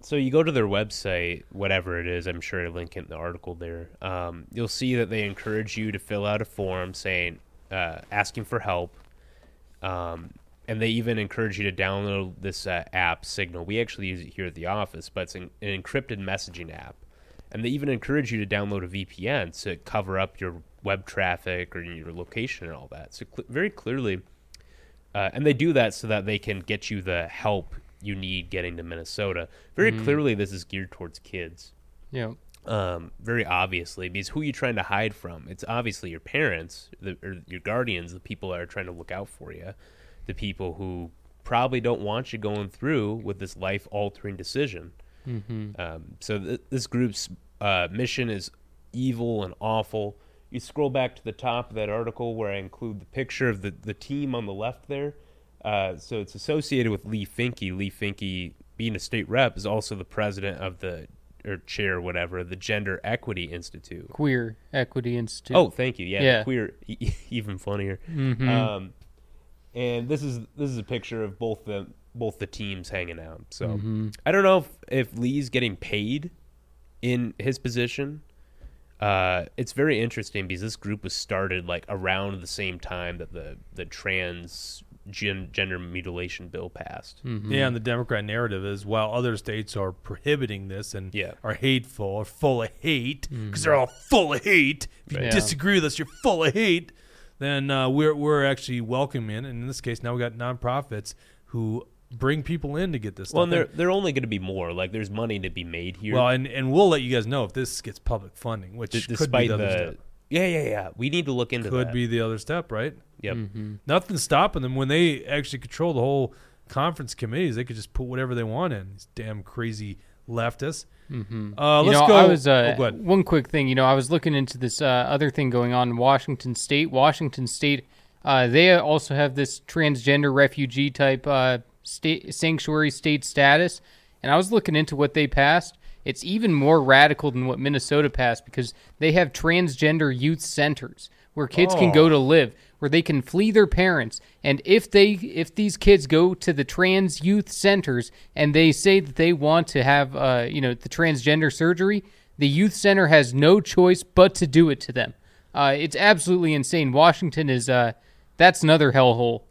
So you go to their website, whatever it is. I'm sure I link it in the article there. You'll see that they encourage you to fill out a form saying, asking for help. And they even encourage you to download this app, Signal. We actually use it here at the office, but it's an encrypted messaging app. And they even encourage you to download a VPN to cover up your web traffic or your location and all that. So very clearly, and they do that so that they can get you the help you need getting to Minnesota. Very clearly, this is geared towards kids. Yeah. Very obviously, because who are you trying to hide from? It's obviously your parents, or your guardians, the people that are trying to look out for you, the people who probably don't want you going through with this life-altering decision. Mm-hmm. So this group's mission is evil and awful. You scroll back to the top of that article where I include the picture of the team on the left there. So it's associated with Leigh Finke. Leigh Finke, being a state rep, is also the president of the, or chair, whatever, the Gender Equity Institute. Queer Equity Institute. Oh, thank you. Yeah. Queer, even funnier. Mm-hmm. And this is a picture of both the teams hanging out. So mm-hmm. I don't know if Lee's getting paid in his position. It's very interesting because this group was started like around the same time that the transgender mutilation bill passed. Mm-hmm. Yeah, and the Democrat narrative is while other states are prohibiting this and are hateful or full of hate, because they're all full of hate. If you disagree with us, you're full of hate. Then we're actually welcoming, and in this case, now we got nonprofits who bring people in to get this stuff. Well, and they're only going to be more. Like, there's money to be made here. Well, and we'll let you guys know if this gets public funding, which could be the other step. Yeah. We need to look into that. Could be the other step, right? Yep. Mm-hmm. Nothing's stopping them. When they actually control the whole conference committees, they could just put whatever they want in. These damn crazy leftists. Mm-hmm. Let's go. Go ahead. One quick thing. I was looking into this other thing going on in Washington State. Washington State, they also have this transgender refugee type state sanctuary state status. And I was looking into what they passed. It's even more radical than what Minnesota passed because they have transgender youth centers where kids can go to live, where they can flee their parents. And if these kids go to the trans youth centers and they say that they want to have, the transgender surgery, the youth center has no choice but to do it to them. It's absolutely insane. Washington is, that's another hellhole,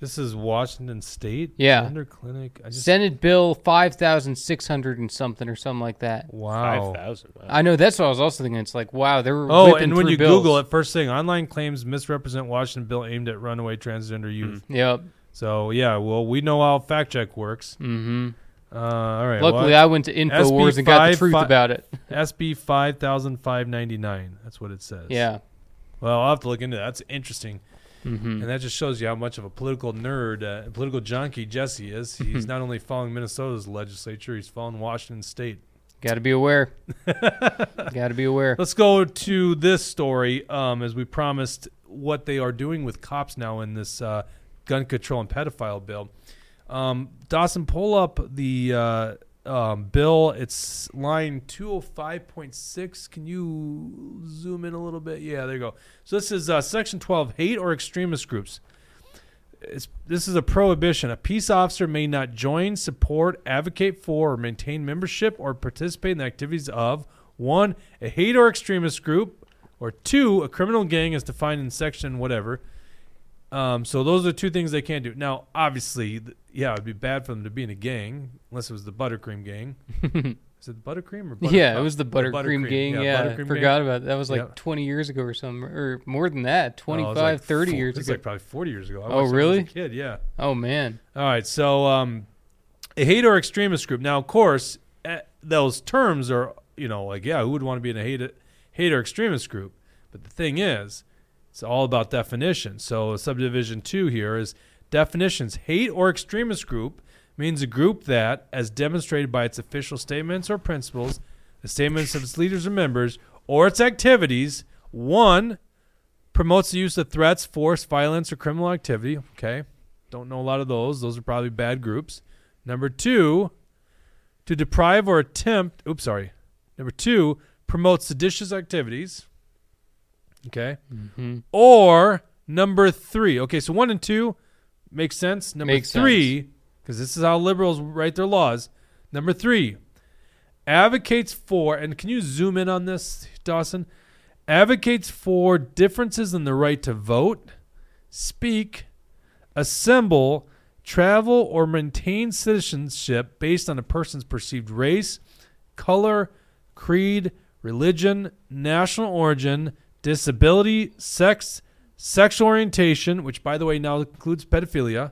This is Washington State? Yeah. Gender Clinic? Senate Bill 5,600 and something like that. Wow. 5,000. Wow. I know. That's what I was also thinking. It's like, wow, they were whipping through bills. Oh, and when you Google it, first thing, online claims misrepresent Washington Bill aimed at runaway transgender youth. Mm. Yep. So, yeah, well, we know how fact check works. Mm-hmm. All right. Luckily, I went to Infowars and got the truth about it. SB 5,599. That's what it says. Yeah. Well, I'll have to look into that. That's interesting. Mm-hmm. And that just shows you how much of a political nerd, political junkie Jesse is. He's not only following Minnesota's legislature, he's following Washington State. Got to be aware. Let's go to this story. As we promised, what they are doing with cops now in this gun control and pedophile bill. Dawson, pull up the bill. It's line 205.6. Can you zoom in a little bit? Yeah, there you go. So this is Section 12, hate or extremist groups. This is a prohibition. A peace officer may not join, support, advocate for, or maintain membership or participate in the activities of, 1, a hate or extremist group, or 2, a criminal gang as defined in section whatever. So those are 2 things they can't do. Now, obviously, it would be bad for them to be in a gang, unless it was the buttercream gang. Is it buttercream or buttercream? Yeah, it was the buttercream gang. Yeah, I forgot about that. That was like 20 years ago or something, or more than that, 25, 30 years ago. It's like probably 40 years ago. Oh, really? I was a kid, yeah. Oh, man. All right, so a hate or extremist group. Now, of course, those terms are, who would want to be in a hate or extremist group? But the thing is, it's all about definition. So subdivision 2 here is definitions. Hate or extremist group means a group that, as demonstrated by its official statements or principles, the statements of its leaders or members, or its activities, 1, promotes the use of threats, force, violence, or criminal activity. Okay. Don't know a lot of those. Those are probably bad groups. Number 2, to deprive or attempt. Number 2, promote seditious activities. Okay. Mm-hmm. Or number 3. Okay, so 1 and 2 makes sense. Number 3, because this is how liberals write their laws. Number 3, advocates for, and can you zoom in on this, Dawson? Advocates for differences in the right to vote, speak, assemble, travel, or maintain citizenship based on a person's perceived race, color, creed, religion, national origin, disability, sex, sexual orientation, which, by the way, now includes pedophilia,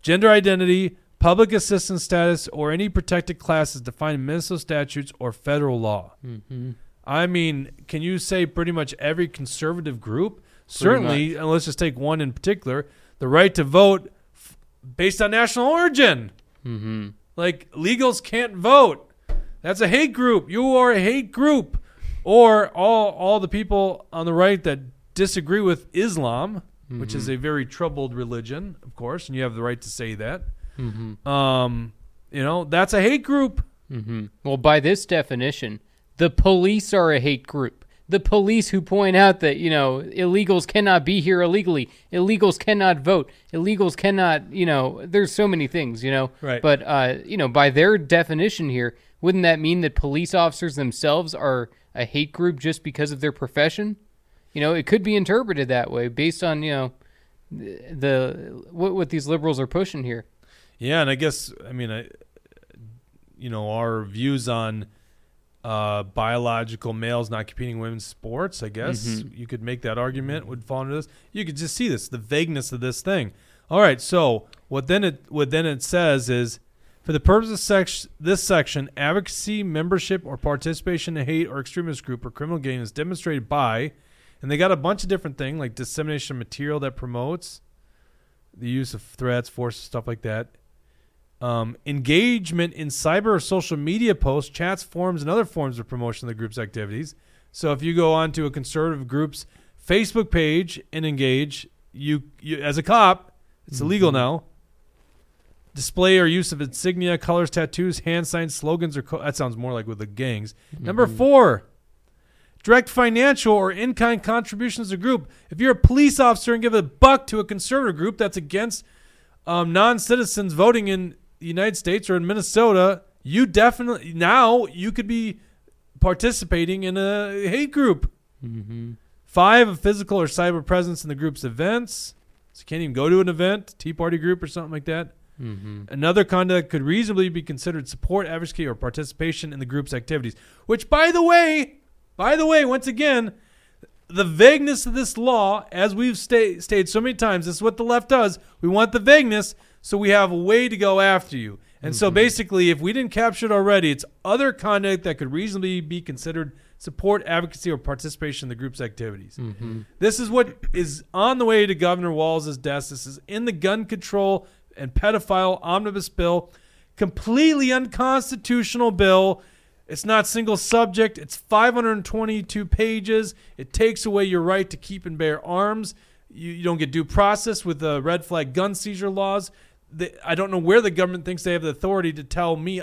gender identity, Public assistance status or any protected class is defined in Minnesota statutes or federal law. Mm-hmm. I mean, can you say pretty much every conservative group? Certainly, and let's just take one in particular, the right to vote based on national origin. Mm-hmm. Like, illegals can't vote. That's a hate group. You are a hate group. Or all the people on the right that disagree with Islam, mm-hmm. which is a very troubled religion, of course, and you have the right to say that. Mm-hmm. You know, that's a hate group. Mm-hmm. Well, by this definition, the police are a hate group. The police who point out that, you know, illegals cannot be here illegally, illegals cannot vote, illegals cannot, you know, there's so many things, you know. Right. But, you know, by their definition here, wouldn't that mean that police officers themselves are a hate group just because of their profession? You know, it could be interpreted that way based on, you know, what these liberals are pushing here. Yeah, and I guess, I mean, you know, our views on biological males not competing in women's sports, I guess mm-hmm. you could make that argument would fall into this. You could just see this, the vagueness of this thing. All right, so what then it says is, for the purpose of this section, advocacy, membership, or participation in a hate or extremist group or criminal gang is demonstrated by, and they got a bunch of different things like dissemination of material that promotes the use of threats, force, stuff like that. Engagement in cyber or social media posts, chats, forums, and other forms of promotion of the group's activities. So if you go onto a conservative group's Facebook page and engage, you as a cop, it's mm-hmm. illegal now. Display or use of insignia, colors, tattoos, hand signs, slogans, or that sounds more like with the gangs. Mm-hmm. Number 4, direct financial or in-kind contributions to the group. If you're a police officer and give a buck to a conservative group that's against non-citizens voting in the United States or in Minnesota, you definitely now you could be participating in a hate group. Mm-hmm. 5, a physical or cyber presence in the group's events. So you can't even go to an event, Tea Party group or something like that. Mm-hmm. Another conduct could reasonably be considered support, advocacy, or participation in the group's activities. Which, by the way, once again, the vagueness of this law, as we've stated so many times, this is what the left does. We want the vagueness, so we have a way to go after you. And mm-hmm. so basically, if we didn't capture it already, it's other conduct that could reasonably be considered support, advocacy, or participation in the group's activities. Mm-hmm. This is what is on the way to Governor Walz's desk. This is in the gun control and pedophile omnibus bill, completely unconstitutional bill. It's not single subject. It's 522 pages. It takes away your right to keep and bear arms. You don't get due process with the red flag gun seizure laws. I don't know where the government thinks they have the authority to tell me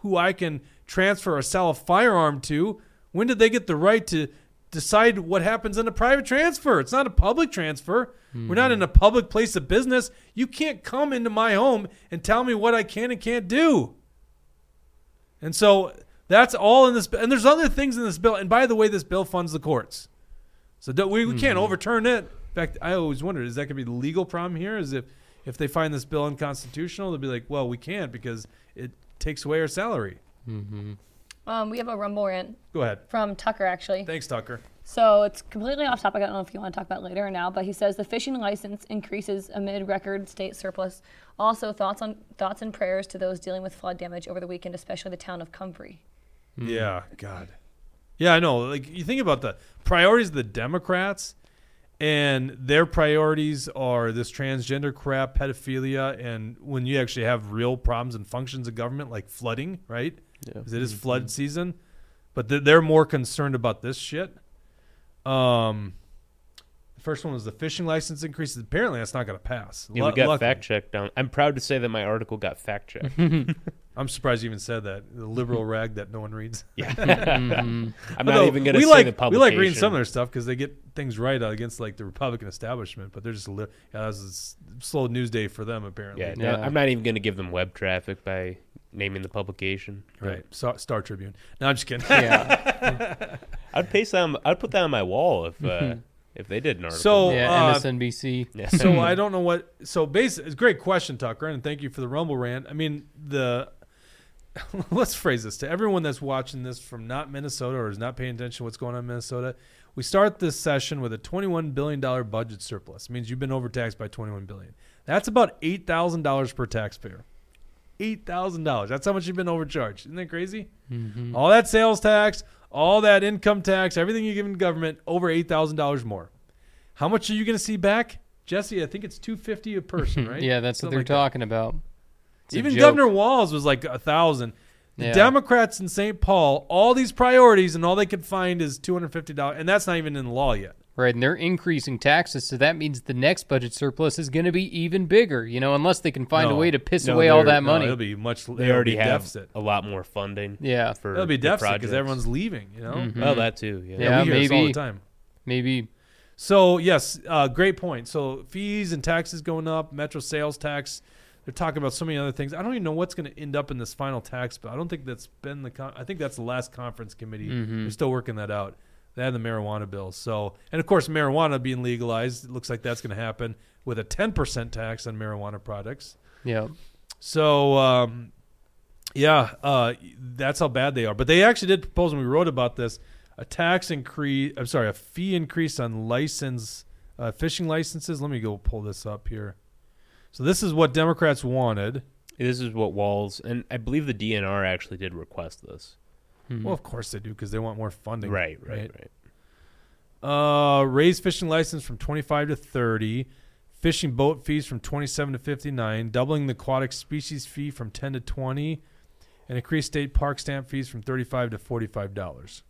who I can transfer or sell a firearm to. When did they get the right to decide what happens in a private transfer? It's not a public transfer. Mm-hmm. We're not in a public place of business. You can't come into my home and tell me what I can and can't do. And so that's all in this. And there's other things in this bill. And by the way, this bill funds the courts. So we can't overturn it. In fact, I always wondered, is that going to be the legal problem here? Is if they find this bill unconstitutional, they'll be like, well, we can't because it takes away our salary. Mm-hmm. We have a Rumble rant. Go ahead. From Tucker, actually. Thanks, Tucker. So it's completely off topic. I don't know if you want to talk about it later or now, but he says the fishing license increases amid record state surplus. Also, thoughts and prayers to those dealing with flood damage over the weekend, especially the town of Comfrey. Mm-hmm. Yeah, God. Yeah, I know. Like, you think about the priorities of the Democrats, and their priorities are this transgender crap, pedophilia, and when you actually have real problems and functions of government, like flooding, right? Yeah. Because it is flood season, but they're more concerned about this shit. The first one was the fishing license increases. Apparently, that's not going to pass. Yeah, we got fact checked down. I'm proud to say that my article got fact checked. I'm surprised you even said that. The liberal rag that no one reads. Yeah, I'm not even going to say the publication. We like reading some of their stuff because they get things right against like the Republican establishment, but they're just that was a slow news day for them apparently. Yeah, no, I'm not even going to give them web traffic by naming the publication. Right. So, Star Tribune. No, I'm just kidding. Yeah. I'd put that on my wall if they did an article. So, MSNBC. Yeah. So I don't know what. So basically, it's a great question, Tucker, and thank you for the Rumble rant. I mean, let's phrase this to everyone that's watching this from not Minnesota or is not paying attention to what's going on in Minnesota. We start this session with a $21 billion budget surplus. It means you've been overtaxed by $21 billion. That's about $8,000 per taxpayer. $8,000. That's how much you've been overcharged. Isn't that crazy? Mm-hmm. All that sales tax, all that income tax, everything you're giving government, over $8,000 more. How much are you going to see back? Jesse, I think it's $250 a person, right? Yeah, that's something what they're like talking about. It's even Governor Walz was like $1,000. The Democrats in St. Paul, all these priorities, and all they could find is $250, and that's not even in the law yet. Right, and they're increasing taxes, so that means the next budget surplus is going to be even bigger, you know, unless they can find a way to piss away all that money. It'll be much. They already have deficit. A lot more funding. Yeah, for it'll be deficit because everyone's leaving. You know, mm-hmm. Oh, that too. Yeah, we hear this all the time. Maybe. So yes, great point. So fees and taxes going up, metro sales tax. They're talking about so many other things. I don't even know what's going to end up in this final tax, but I don't think that's been the. I think that's the last conference committee. Mm-hmm. They're still working that out. They had the marijuana bill. So, and of course, marijuana being legalized, it looks like that's going to happen with a 10% tax on marijuana products. Yeah. So, that's how bad they are. But they actually did propose, and we wrote about this, a fee increase on fishing licenses. Let me go pull this up here. So this is what Democrats wanted. This is what Walz, and I believe the DNR actually did request this. Well, of course they do because they want more funding. Right. Raise fishing license from $25 to $30, fishing boat fees from $27 to $59, doubling the aquatic species fee from $10 to $20, and increase state park stamp fees from $35 to $45.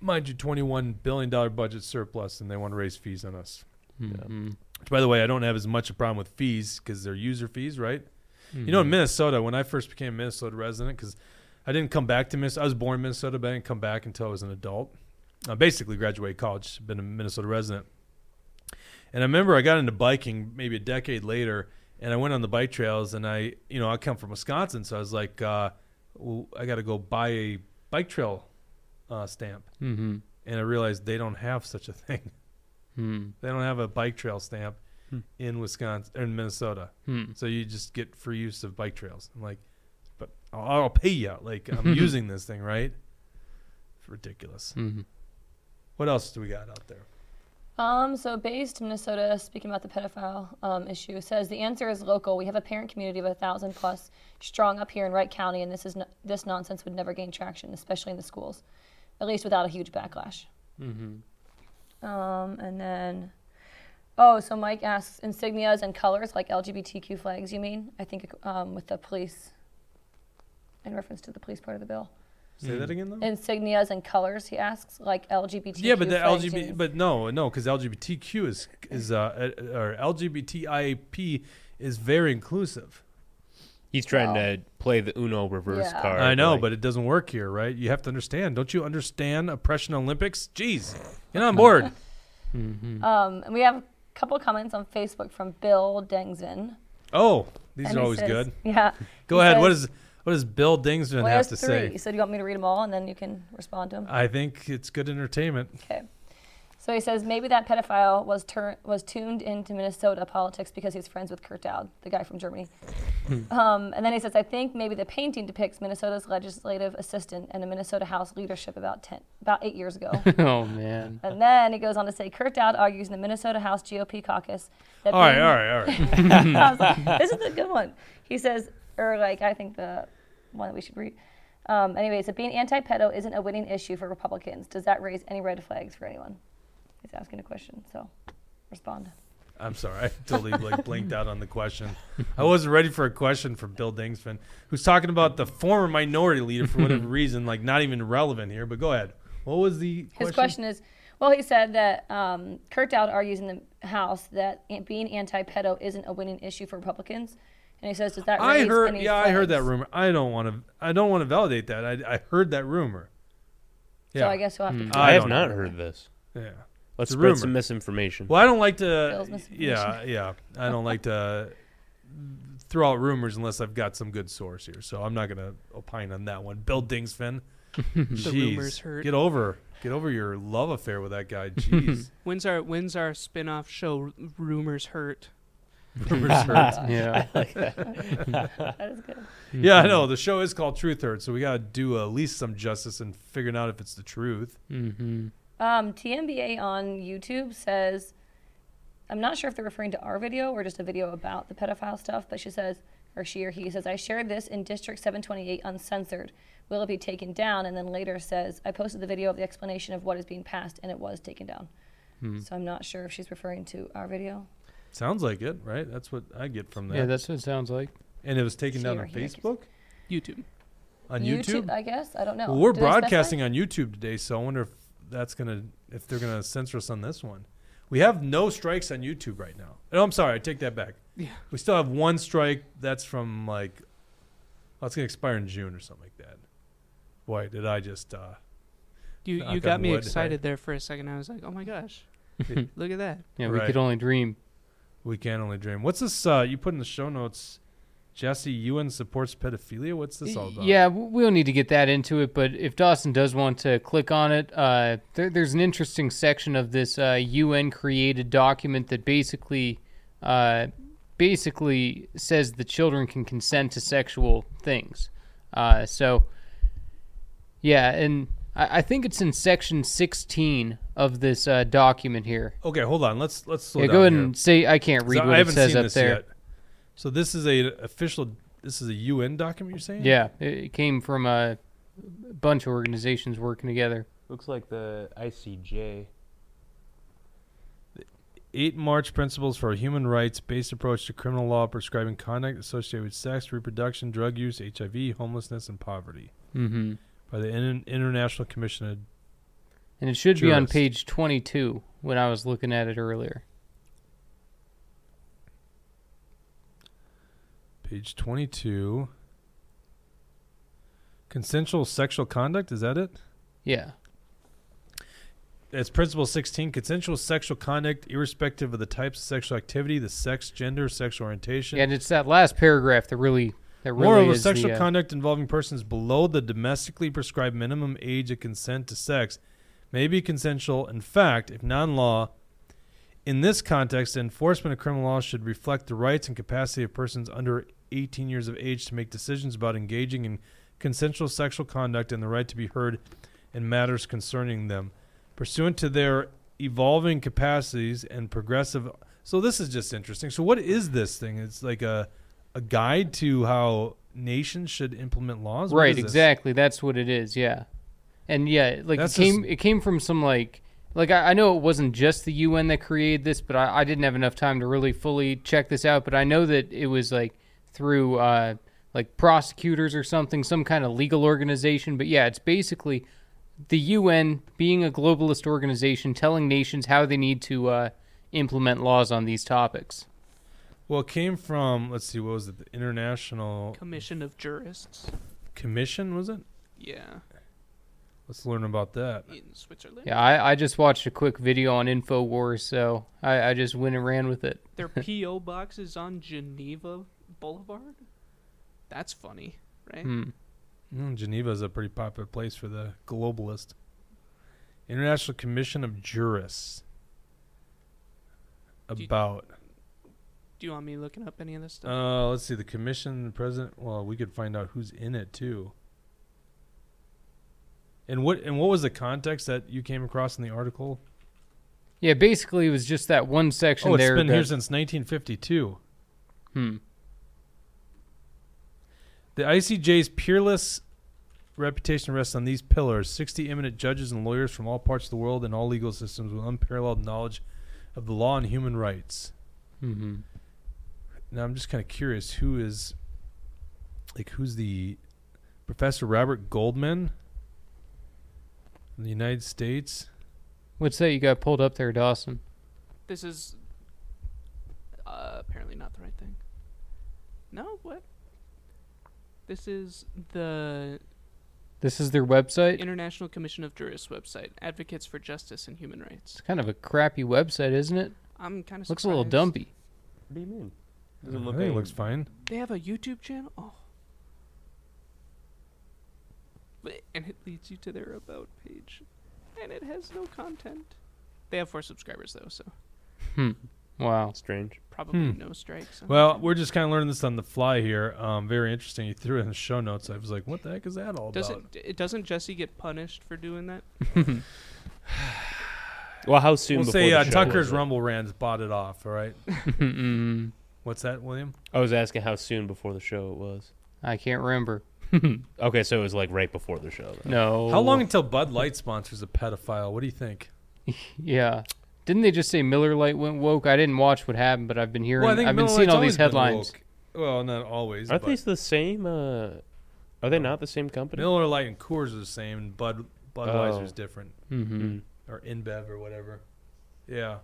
Mind you, $21 billion budget surplus, and they want to raise fees on us. Mm-hmm. Yeah. Which, by the way, I don't have as much a problem with fees because they're user fees, right? Mm-hmm. You know, in Minnesota, when I first became a Minnesota resident, because I didn't come back to Minnesota. I was born in Minnesota, but I didn't come back until I was an adult. I basically graduated college, been a Minnesota resident. And I remember I got into biking maybe a decade later, and I went on the bike trails, and I come from Wisconsin, so I was like, I got to go buy a bike trail stamp. Mm-hmm. And I realized they don't have such a thing. Mm. They don't have a bike trail stamp in Wisconsin or in Minnesota. Mm. So you just get free use of bike trails. I'm like, I'll pay you. Like, I'm using this thing, right? It's ridiculous. Mm-hmm. What else do we got out there? So based in Minnesota, speaking about the pedophile issue, says the answer is local. We have a parent community of 1,000 plus strong up here in Wright County, and this nonsense would never gain traction, especially in the schools, at least without a huge backlash. Mm-hmm. And then, so Mike asks, insignias and colors, like LGBTQ flags, you mean? I think with the police... in reference to the police part of the bill. Say that again, though? Insignias and colors, he asks, like LGBTQ. Yeah, but the LGBT, but no, because LGBTQ or LGBTIP is very inclusive. He's trying to play the Uno reverse card. I know, but it doesn't work here, right? You have to understand. Don't you understand oppression Olympics? Jeez, get on board. Mm-hmm. And we have a couple of comments on Facebook from Bill Dengzen. Oh, these are always good. Yeah. Go ahead. What does Bill Dingsman have to say? He said, you want me to read them all and then you can respond to them? I think it's good entertainment. Okay. So he says, maybe that pedophile was tuned into Minnesota politics because he's friends with Kurt Daudt, the guy from Germany. And then he says, I think maybe the painting depicts Minnesota's legislative assistant and the Minnesota House leadership about 8 years ago. Oh, man. And then he goes on to say, Kurt Daudt argues in the Minnesota House GOP caucus. All right. I was like, this is a good one. He says, I think the one that we should read. Anyways, that being anti-pedo isn't a winning issue for Republicans. Does that raise any red flags for anyone? He's asking a question, so respond. I'm sorry. I totally blinked out on the question. I wasn't ready for a question from Bill Dingsman, who's talking about the former minority leader for whatever reason, like not even relevant here, but go ahead. What was the question? His question is, he said that Kurt Daudt argues in the House that being anti-pedo isn't a winning issue for Republicans. And he says, does that raise any flags? I heard that rumor. I don't want to validate that. I heard that rumor. Yeah. So I guess we'll have to. I have not heard this. Yeah. Let's spread some misinformation. Well, I don't like to. Yeah. I don't like to throw out rumors unless I've got some good source here. So I'm not going to opine on that one. Bill Dingsman. The rumors hurt. Get over your love affair with that guy. Jeez. When's our spinoff show? Rumors hurt. Yeah, I like that. That is good. Yeah, I know. The show is called Truth Hurts, so we got to do at least some justice in figuring out if it's the truth. Mm-hmm. TMBA on YouTube says, I'm not sure if they're referring to our video or just a video about the pedophile stuff, but she says, or she or he says, I shared this in District 728 uncensored. Will it be taken down? And then later says, I posted the video of the explanation of what is being passed, and it was taken down. So I'm not sure if she's referring to our video. Sounds like it, right? That's what I get from that. Yeah, that's what it sounds like. And it was taken down on Facebook? YouTube. On YouTube? I guess. I don't know. Well, we're broadcasting on YouTube today, so I wonder if that's going to, if they're going to censor us on this one. We have no strikes on YouTube right now. Oh, I'm sorry. I take that back. Yeah. We still have one strike. That's from like, well, it's going to expire in June or something like that. Boy, did I just... You got me excited there for a second. I was like, oh, my gosh. Look at that. Yeah, we could only dream. We can only dream. What's this? You put in the show notes, Jesse, UN supports pedophilia. What's this all about? Yeah, we don't need to get that into it, but if Dawson does want to click on it, there's an interesting section of this UN-created document that basically says that children can consent to sexual things. So, yeah, and... I think it's in section 16 of this document here. Okay, hold on. Let's slow down. Go ahead and say I can't read what it says up there. Yet. So this is a UN document you're saying? Yeah, it came from a bunch of organizations working together. Looks like the ICJ. The 8 March Principles for a Human Rights-Based Approach to Criminal Law prescribing conduct associated with sex, reproduction, drug use, HIV, homelessness, and poverty. Mm-hmm. By the International Commission of Jurists. And it should be on page 22 when I was looking at it earlier. Page 22. Consensual sexual conduct, is that it? Yeah. It's Principle 16. Consensual sexual conduct, irrespective of the types of sexual activity, the sex, gender, sexual orientation. Yeah, and it's that last paragraph that really... Moreover, sexual conduct involving persons below the domestically prescribed minimum age of consent to sex may be consensual. In fact, if non-law, in this context, the enforcement of criminal law should reflect the rights and capacity of persons under 18 years of age to make decisions about engaging in consensual sexual conduct and the right to be heard in matters concerning them, pursuant to their evolving capacities and progressive... So this is just interesting. So what is this thing? It's like a guide to how nations should implement laws? What right, exactly. That's what it is, yeah. And yeah, like it came from some like I know it wasn't just the UN that created this, but I didn't have enough time to really fully check this out, but I know that it was like through like prosecutors or something, some kind of legal organization, but yeah, it's basically the UN being a globalist organization telling nations how they need to implement laws on these topics. Well, it came from, let's see, what was it? The International... Commission of Jurists. Commission, was it? Yeah. Let's learn about that. In Switzerland. Yeah, I just watched a quick video on Infowars, so I just went and ran with it. Their P.O. box is on Geneva Boulevard? That's funny, right? Geneva is a pretty popular place for the globalist. International Commission of Jurists. About... Do you want me looking up any of this stuff? Let's see. The commission, the president. Well, we could find out who's in it too. And what was the context that you came across in the article? Yeah, basically it was just that one section. Oh, it's been here since 1952. The ICJ's peerless reputation rests on these pillars: 60 eminent judges and lawyers from all parts of the world and all legal systems with unparalleled knowledge of the law and human rights. Mm-hmm. Now I'm just kind of curious who's the Professor Robert Goldman in the United States. What's that you got pulled up there, Dawson? This is apparently not the right thing. No, what? This is their website? International Commission of Jurists website. Advocates for Justice and Human Rights. It's kind of a crappy website, isn't it? I'm kind of surprised. Looks a little dumpy. What do you mean? I think it looks fine. They have a YouTube channel? Oh. And it leads you to their About page. And it has no content. They have 4 subscribers, though, so. Wow. Strange. Probably no strikes. Well, we're just kind of learning this on the fly here. Very interesting. You threw it in the show notes. I was like, what the heck is that all about? Doesn't Jesse get punished for doing that? Well, how soon? We'll say Tucker's Rumble Rants bought it off. All right. What's that, William? I was asking how soon before the show it was. I can't remember. Okay, so it was like right before the show. Though. No. How long until Bud Light sponsors a pedophile? What do you think? Yeah. Didn't they just say Miller Lite went woke? I didn't watch what happened, but I've been hearing. Well, I think I've been seeing all these headlines. Well, not always. Aren't these the same? Are they not the same company? Miller Lite and Coors are the same, and Budweiser is different, mm-hmm. or InBev or whatever. Yeah.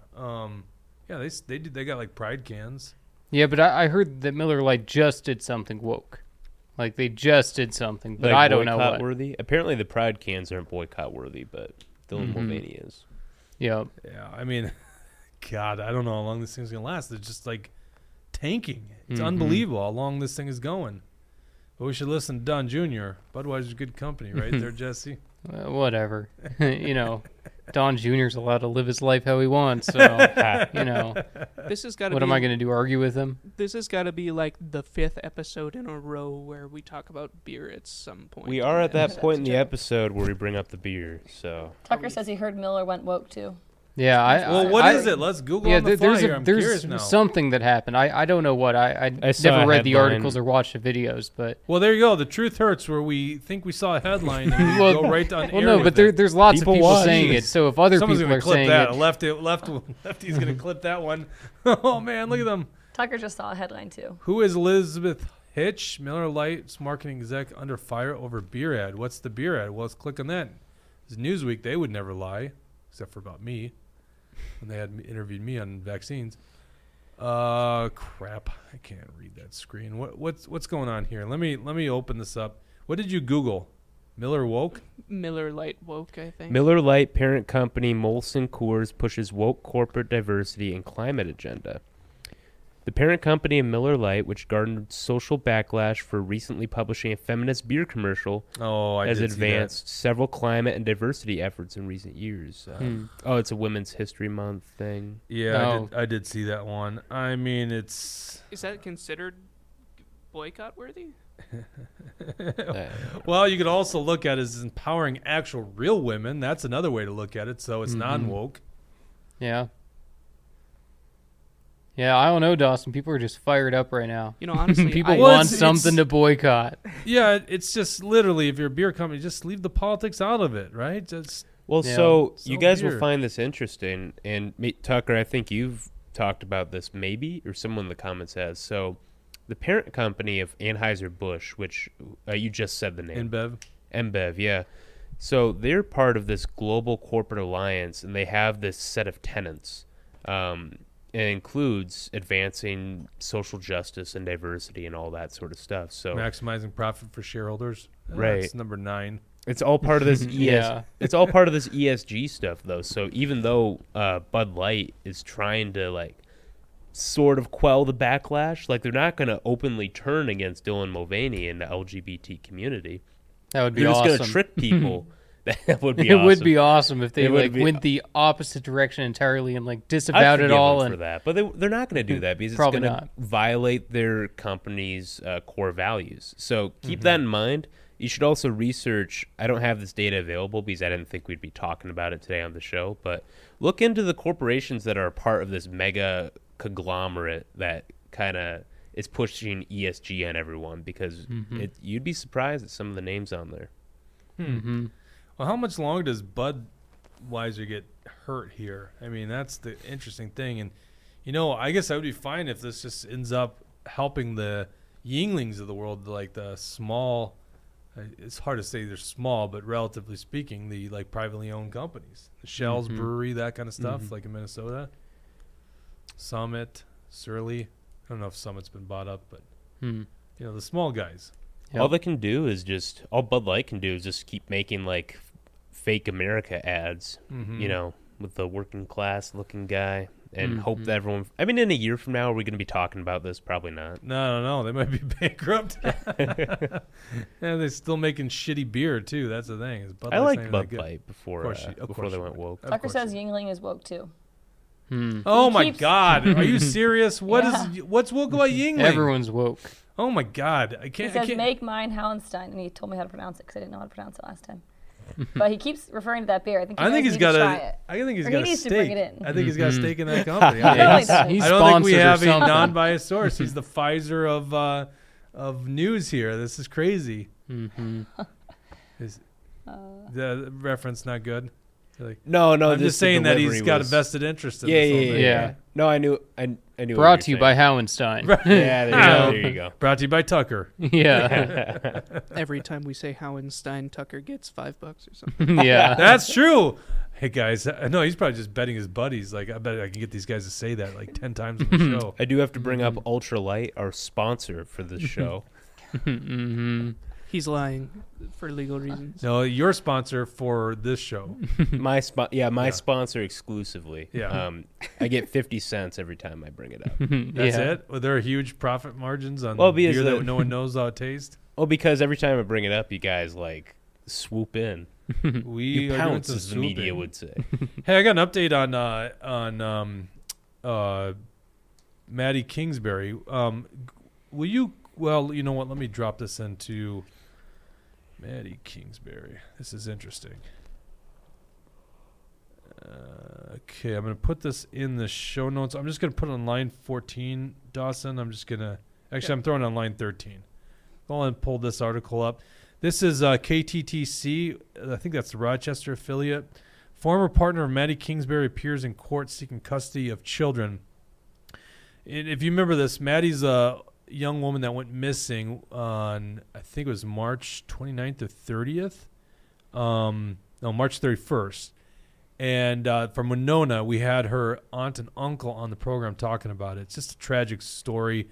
Yeah. They got like Pride cans. Yeah, but I heard that Miller Lite just did something woke. Like, they just did something, but like I don't know what. Boycott-worthy? Apparently the Pride cans aren't boycott-worthy, but Dylan Mulvaney is. Yep. Yeah, I mean, God, I don't know how long this thing's going to last. It's just, like, tanking. It's unbelievable how long this thing is going. But we should listen to Don Jr. Budweiser's good company, right there, Jesse? Whatever. You know, Don Jr.'s allowed to live his life how he wants, so, you know. This has gotta am I going to do, argue with him? This has got to be like the fifth episode in a row where we talk about beer at some point. We are at that point in the episode where we bring up the beer, so. Tucker says he heard Miller went woke, too. Yeah. What is it? Let's Google on the fly here. There's something that happened. I don't know what. I never read the articles or watched the videos. But well, there you go. The truth hurts where we think we saw a headline and we go right on air. Well, no, but there's lots of people saying it. So if other people are saying that, Lefty's going to clip that one. Oh, man, look at them. Tucker just saw a headline, too. Who is Elizabeth Hitch, Miller Lite's marketing exec, under fire over beer ad? What's the beer ad? Well, let's click on that. It's Newsweek. They would never lie, except for about me. When they had interviewed me on vaccines. Crap. I can't read that screen. What's going on here? Let me open this up. What did you Google? Miller woke? Miller Lite woke, I think. Miller Lite parent company Molson Coors pushes woke corporate diversity and climate agenda. The parent company of Miller Lite, which garnered social backlash for recently publishing a feminist beer commercial, has advanced several climate and diversity efforts in recent years. Oh, it's a Women's History Month thing. Yeah, oh. I did see that one. I mean, it's... Is that considered boycott-worthy? Well, you could also look at it as empowering actual real women. That's another way to look at it, so it's non-woke. Yeah. Yeah, I don't know, Dawson. People are just fired up right now. You know, honestly, people want something to boycott. Yeah, it's just literally, if you're a beer company, just leave the politics out of it, right? So you guys will find this interesting. And Tucker, I think you've talked about this maybe, or someone in the comments has. So the parent company of Anheuser-Busch, which you just said the name. InBev, yeah. So they're part of this global corporate alliance, and they have this set of tenants. It includes advancing social justice and diversity and all that sort of stuff. So maximizing profit for shareholders. Right. That's number 9. It's all part of this It's all part of this ESG stuff though. So even though Bud Light is trying to like sort of quell the backlash, like they're not going to openly turn against Dylan Mulvaney and the LGBT community. That would be awesome. They're just going to trick people. That would be awesome. It would be awesome if they like went the opposite direction entirely and like disavowed it all. And for that, but they're not going to do that because it's going to violate their company's core values. So keep that in mind. You should also research. I don't have this data available because I didn't think we'd be talking about it today on the show. But look into the corporations that are part of this mega conglomerate that kind of is pushing ESG on everyone because you'd be surprised at some of the names on there. Mm-hmm. Well, how much longer does Budweiser get hurt here? I mean, that's the interesting thing. And, you know, I guess I would be fine if this just ends up helping the Yinglings of the world, like the small, it's hard to say they're small, but relatively speaking, the like privately owned companies, the Shell's Brewery, that kind of stuff, like in Minnesota, Summit, Surly. I don't know if Summit's been bought up, but, you know, the small guys. Yep. All Bud Light can do is just keep making like fake America ads, you know, with the working class looking guy and hope that everyone, I mean, in a year from now, are we going to be talking about this? Probably not. No. They might be bankrupt. And they're still making shitty beer too. That's the thing. I liked Bud Light before they went woke. Tucker says Yingling is woke too. Oh my God. Are you serious? What's woke about Yingling? Everyone's woke. Oh, my God. I can't. He says, make mine Hallenstein, and he told me how to pronounce it because I didn't know how to pronounce it last time. But he keeps referring to that beer. I think he's got a stake. Bring it in. I think he's got a stake in that company. I don't think we have a non-biased source. He's the Pfizer of news here. This is crazy. Mm-hmm. Is the reference not good? Like, no. I'm just saying that he's got a vested interest in this whole thing. Yeah. No, I knew. Brought to you by Howenstein. Yeah, there you go. Brought to you by Tucker. Yeah. Every time we say Howenstein, Tucker gets $5 or something. Yeah. That's true. Hey, guys. No, he's probably just betting his buddies. Like, I bet I can get these guys to say that like 10 times on the show. I do have to bring up Ultralight, our sponsor for this show. Mm-hmm. He's lying for legal reasons. No, your sponsor for this show. my sponsor exclusively. Yeah. I get 50 cents every time I bring it up. That's it? Well, there are huge profit margins on beer that no one knows how it tastes? Oh, because every time I bring it up, you guys, like, swoop in. You pounce, as the media would say. Hey, I got an update on Maddie Kingsbury. Will you... Well, you know what? Let me drop this into... Maddie Kingsbury. This is interesting. Okay, I'm going to put this in the show notes. I'm just going to put it on line 14, Dawson. I'm just going to... Actually, I'm throwing it on line 13. Go and pull this article up. This is KTTC. I think that's the Rochester affiliate. Former partner of Maddie Kingsbury appears in court seeking custody of children. And if you remember this, Maddie's young woman that went missing on, I think it was March 29th or 30th. March 31st. And from Winona, we had her aunt and uncle on the program talking about it. It's just a tragic story.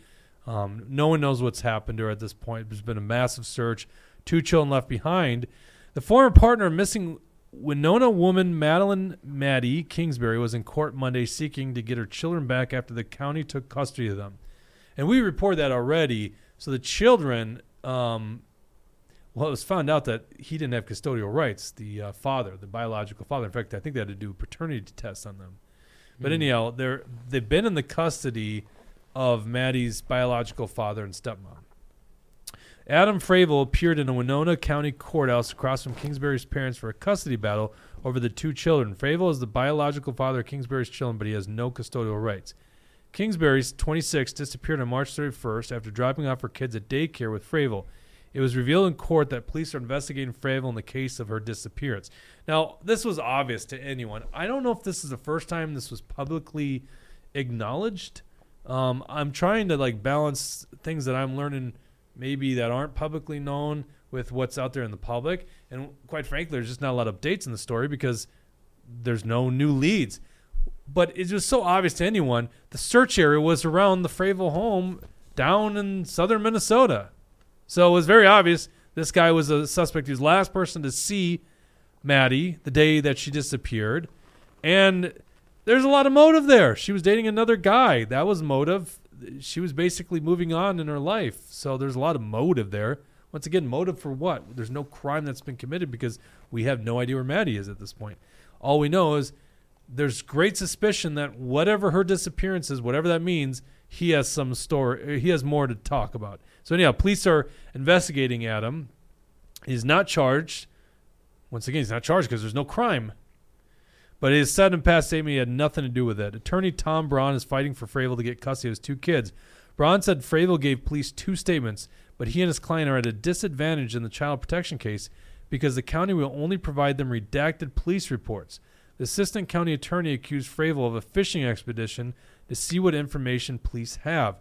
No one knows what's happened to her at this point. There's been a massive search. 2 children left behind. The former partner of missing Winona woman Maddie Kingsbury was in court Monday seeking to get her children back after the county took custody of them. And we reported that already. So the children, it was found out that he didn't have custodial rights, the father, the biological father. In fact, I think they had to do paternity tests on them. But anyhow, they've been in the custody of Maddie's biological father and stepmom. Adam Fravel appeared in a Winona County courthouse across from Kingsbury's parents for a custody battle over the 2 children. Fravel is the biological father of Kingsbury's children, but he has no custodial rights. Kingsbury's 26 disappeared on March 31st after dropping off her kids at daycare with Fravel. It was revealed in court that police are investigating Fravel in the case of her disappearance. Now, this was obvious to anyone. I don't know if this is the first time this was publicly acknowledged. I'm trying to like balance things that I'm learning maybe that aren't publicly known with what's out there in the public. And quite frankly, there's just not a lot of updates in the story because there's no new leads. But it was so obvious to anyone, the search area was around the Fravel home down in southern Minnesota. So it was very obvious this guy was a suspect. He was the last person to see Maddie the day that she disappeared. And there's a lot of motive there. She was dating another guy. That was motive. She was basically moving on in her life. So there's a lot of motive there. Once again, motive for what? There's no crime that's been committed because we have no idea where Maddie is at this point. All we know is there's great suspicion that whatever her disappearance is, whatever that means, he has some story. He has more to talk about. So anyhow, police are investigating Adam. He's not charged. Once again, he's not charged because there's no crime. But he has said in a past statement he had nothing to do with it. Attorney Tom Braun is fighting for Fravel to get custody of his 2 kids. Braun said Fravel gave police 2 statements, but he and his client are at a disadvantage in the child protection case because the county will only provide them redacted police reports. The assistant county attorney accused Fravel of a fishing expedition to see what information police have.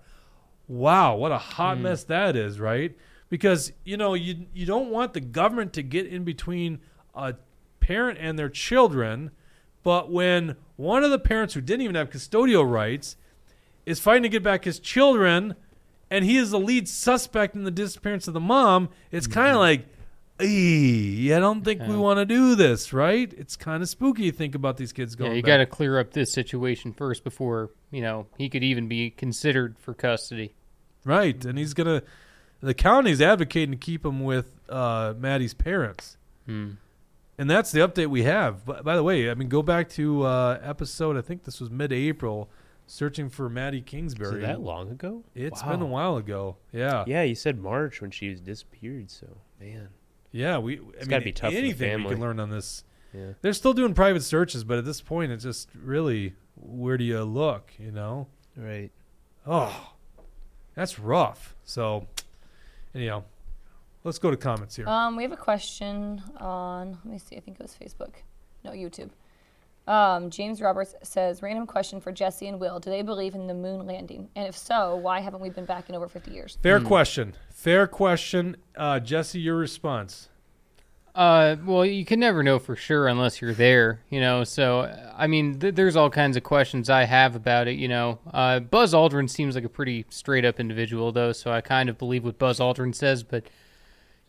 Wow, what a hot mess that is, right? Because, you know, you don't want the government to get in between a parent and their children, but when one of the parents who didn't even have custodial rights is fighting to get back his children and he is the lead suspect in the disappearance of the mom, it's kind of like, I don't think we want to do this, right? It's kind of spooky to think about these kids going back. Yeah, you got to clear up this situation first before, you know, he could even be considered for custody. Right, and he's going to – the county's advocating to keep him with Maddie's parents. And that's the update we have. By the way, I mean, go back to episode – I think this was mid-April – searching for Maddie Kingsbury. Is that long ago? It's been a while ago, yeah. Yeah, you said March when she was disappeared, so, man. Yeah, I mean, anything we can learn on this. Yeah. They're still doing private searches, but at this point, it's just really, where do you look, you know? Right. Oh, that's rough. So, anyhow, let's go to comments here. We have a question on, let me see, I think it was Facebook. No, YouTube. James Roberts says, random question for Jesse and Will. Do they believe in the moon landing? And if so, why haven't we been back in over 50 years? Fair question. Jesse, your response. Well, you can never know for sure unless you're there, you know. So, I mean, there's all kinds of questions I have about it, you know. Buzz Aldrin seems like a pretty straight-up individual, though, so I kind of believe what Buzz Aldrin says. But,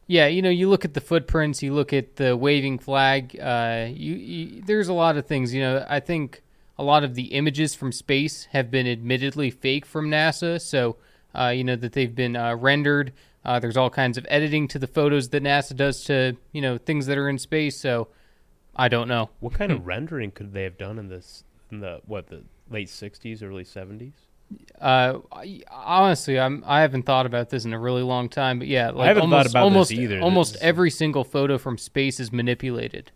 yeah, you know, you look at the footprints, you look at the waving flag. There's a lot of things, you know. I think a lot of the images from space have been admittedly fake from NASA, so, you know, that they've been rendered. There's all kinds of editing to the photos that NASA does to, you know, things that are in space. So I don't know. What kind of rendering could they have done in the late 60s, early 70s? Honestly, I haven't thought about this in a really long time. But yeah, like I haven't thought about this either. Almost every single photo from space is manipulated.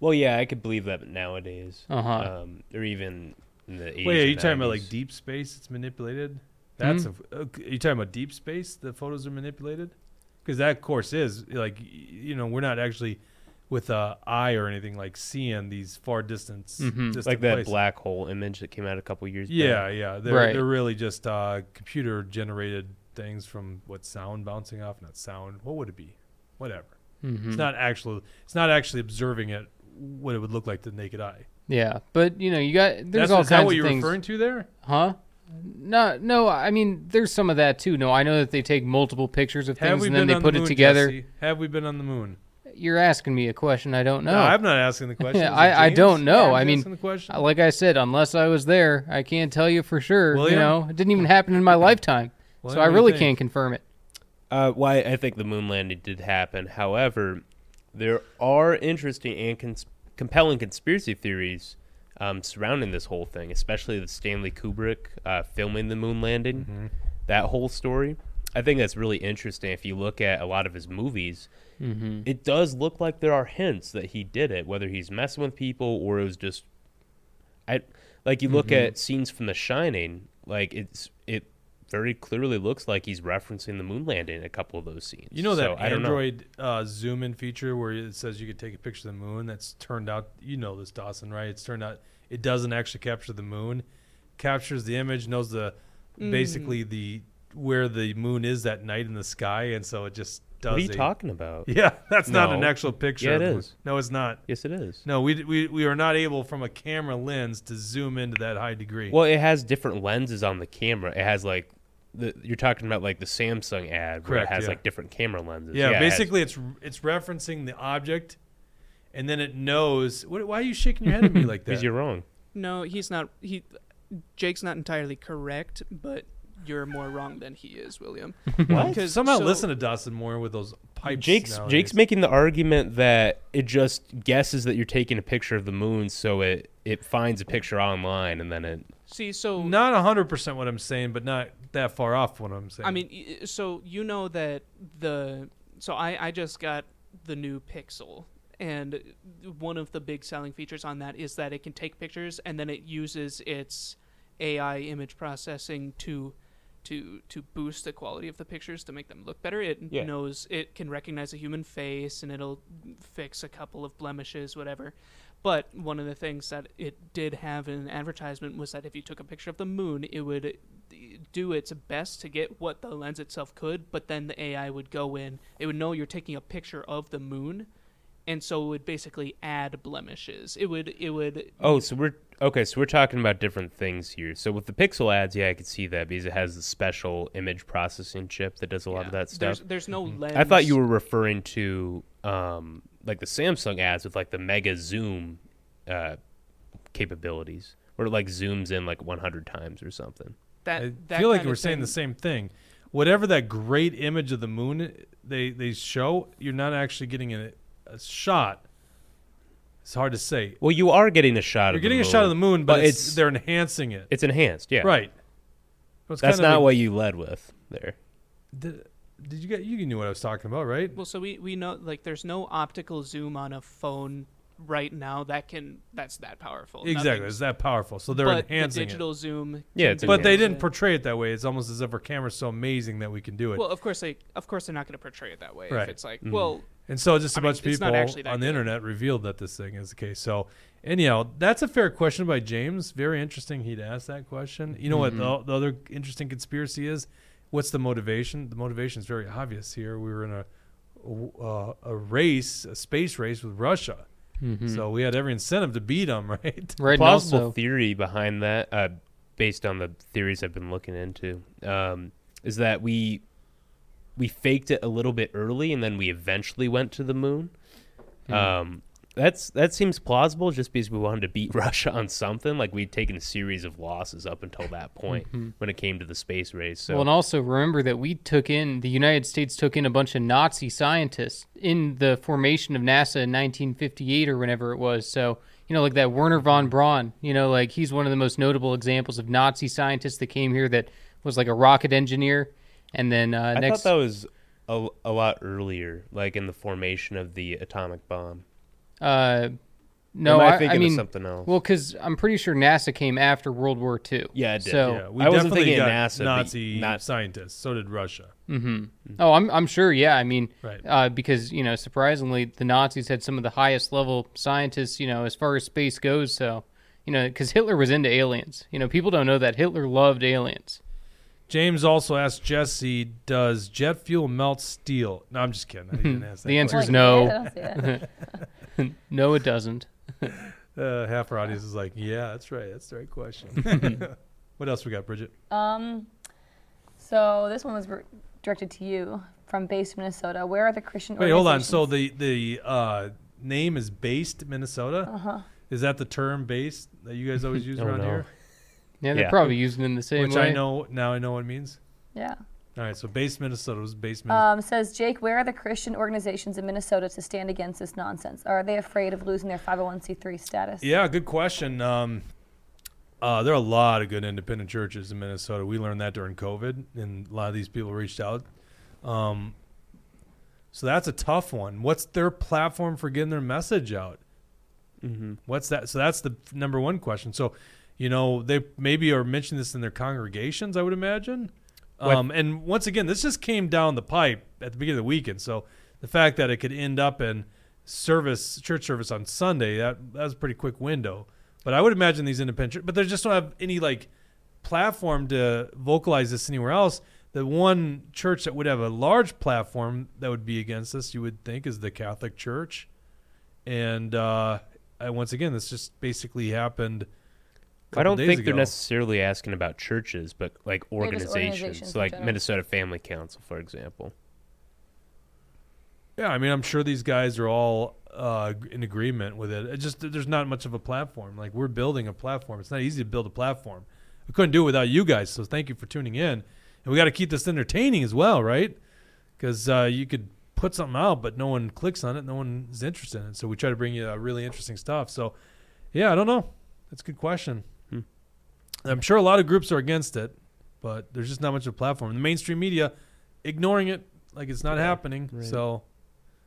Well, yeah, I could believe that nowadays. Uh-huh. Or even in the 80s. Wait, are you talking about like deep space? It's manipulated. That's are you talking about deep space? The photos are manipulated? Because that, of course, is like, you know, we're not actually with an eye or anything like seeing these far distance. Mm-hmm. Like that places. Black hole image that came out a couple years back. Yeah. They're really just computer generated things from sound bouncing off. Not sound. What would it be? Whatever. Mm-hmm. It's not actually observing it, what it would look like to the naked eye. Yeah. But, you know, is that what you're referring to there? Huh? No, I mean, there's some of that, too. No, I know that they take multiple pictures of things and then they put it together. Jesse? Have we been on the moon? You're asking me a question I don't know. No, I'm not asking the question. I don't know. I mean, like I said, unless I was there, I can't tell you for sure. William? You know, it didn't even happen in my lifetime, William, so I really can't confirm it. Well, I think the moon landing did happen. However, there are interesting and compelling conspiracy theories surrounding this whole thing, especially the Stanley Kubrick filming the moon landing, mm-hmm. that whole story. I think that's really interesting. If you look at a lot of his movies, mm-hmm. it does look like there are hints that he did it, whether he's messing with people or it was just... you look mm-hmm. at scenes from The Shining, like it very clearly looks like he's referencing the moon landing in a couple of those scenes. You know that Android zoom-in feature where it says you could take a picture of the moon? That's turned out, you know this, Dawson, right? It's turned out it doesn't actually capture the moon. Captures the image, knows basically the where the moon is that night in the sky, and so it just does. What are you talking about? Yeah, that's not an actual picture. Yeah, it is. No, it's not. Yes, it is. No, we are not able from a camera lens to zoom into that high degree. Well, it has different lenses on the camera. It has like... you're talking about like the Samsung ad where it has like different camera lenses. Yeah, basically it's referencing the object, and then it knows. Why are you shaking your head at me like that? Because you're wrong. No, he's not. Jake's not entirely correct, but you're more wrong than he is, William. What? Somehow listen to Dawson Moore with those pipes. Jake's making the argument that it just guesses that you're taking a picture of the moon, so it finds a picture online and then it. See, so not 100% what I'm saying, but not that far off what I'm saying. I mean, so you know that I just got the new Pixel, and one of the big selling features on that is that it can take pictures, and then it uses its AI image processing to boost the quality of the pictures to make them look better. It knows it can recognize a human face, and it'll fix a couple of blemishes, whatever. But one of the things that it did have in an advertisement was that if you took a picture of the moon, it would do its best to get what the lens itself could, but then the AI would go in. It would know you're taking a picture of the moon, and so it would basically add blemishes. It would. Oh, so we're talking about different things here. So with the Pixel ads, yeah, I could see that because it has the special image processing chip that does a lot of that stuff. There's no lens. I thought you were referring to... like the Samsung ads with like the mega zoom capabilities, where it like zooms in like 100 times or something. I feel like we're saying the same thing. Whatever that great image of the moon they show, you're not actually getting a shot. It's hard to say. Well, you are getting a shot. You're getting a shot of the moon, but they're enhancing it. It's enhanced, yeah. Right. Well, that's not what you led with there. Did you get? You knew what I was talking about, right? Well, so we know, like, there's no optical zoom on a phone right now that's that powerful. Exactly, nothing. It's that powerful. So they're enhancing digital zoom. Yeah, but they didn't portray it that way. It's almost as if our camera's so amazing that we can do it. Well, of course they're not going to portray it that way. Right. If it's like, mm-hmm. well, and so just a bunch of people on the internet revealed that this thing is the case. So anyhow, that's a fair question by James. Very interesting. He'd asked that question. You know mm-hmm. what? The other interesting conspiracy is, what's the motivation? The motivation is very obvious here. We were in a space race with Russia. Mm-hmm. So we had every incentive to beat them, right? Right. Possible theory behind that, based on the theories I've been looking into, is that we faked it a little bit early, and then we eventually went to the moon. Mm. That seems plausible, just because we wanted to beat Russia on something. Like, we'd taken a series of losses up until that point mm-hmm. when it came to the space race. So. Well, and also remember that the United States took in a bunch of Nazi scientists in the formation of NASA in 1958 or whenever it was. So, you know, like that Werner von Braun, you know, like he's one of the most notable examples of Nazi scientists that came here that was like a rocket engineer. And then I thought that was a lot earlier, like in the formation of the atomic bomb. No, I mean, something else. Well, because I'm pretty sure NASA came after World War II. Yeah, it did. So yeah, I wasn't thinking NASA. Nazi scientists. So did Russia. Mm-hmm. Mm-hmm. Oh, I'm sure. Yeah, I mean, right. Because you know, surprisingly, the Nazis had some of the highest level scientists. You know, as far as space goes. So, you know, because Hitler was into aliens. You know, people don't know that Hitler loved aliens. James also asked Jesse, "Does jet fuel melt steel?" No, I'm just kidding. I didn't ask that. The answer is no. No, it doesn't. Half our audience is like, yeah, that's right. That's the right question. What else we got, Bridget? So this one was directed to you from Based, Minnesota. Where are the Christian organizations? Wait, hold on. So the name is Based, Minnesota? Uh-huh. Is that the term Based that you guys always use around here? Yeah, they're probably using it in the same way. Which I know what it means. Yeah. All right, so Based, Minnesota was Based, Minnesota. Says, Jake, where are the Christian organizations in Minnesota to stand against this nonsense? Are they afraid of losing their 501c3 status? Yeah, good question. There are a lot of good independent churches in Minnesota. We learned that during COVID, and a lot of these people reached out. So that's a tough one. What's their platform for getting their message out? Mm-hmm. What's that? So that's the number one question. So, you know, they maybe are mentioning this in their congregations, I would imagine. And once again, this just came down the pipe at the beginning of the weekend. So the fact that it could end up in church service on Sunday, that was a pretty quick window. But I would imagine these independent, but they just don't have any like platform to vocalize this anywhere else. The one church that would have a large platform that would be against this, you would think, is the Catholic Church. And once again, this just basically happened. I don't think they're necessarily asking about churches, but like organizations like Minnesota Family Council, for example. Yeah, I mean, I'm sure these guys are all in agreement with it. It just, there's not much of a platform. Like, we're building a platform. It's not easy to build a platform. We couldn't do it without you guys, so thank you for tuning in. And we got to keep this entertaining as well, right? Because you could put something out, but no one clicks on it. No one's interested in it. So we try to bring you really interesting stuff. So, yeah, I don't know. That's a good question. I'm sure a lot of groups are against it, but there's just not much of a platform. The mainstream media ignoring it like it's not happening. Right. So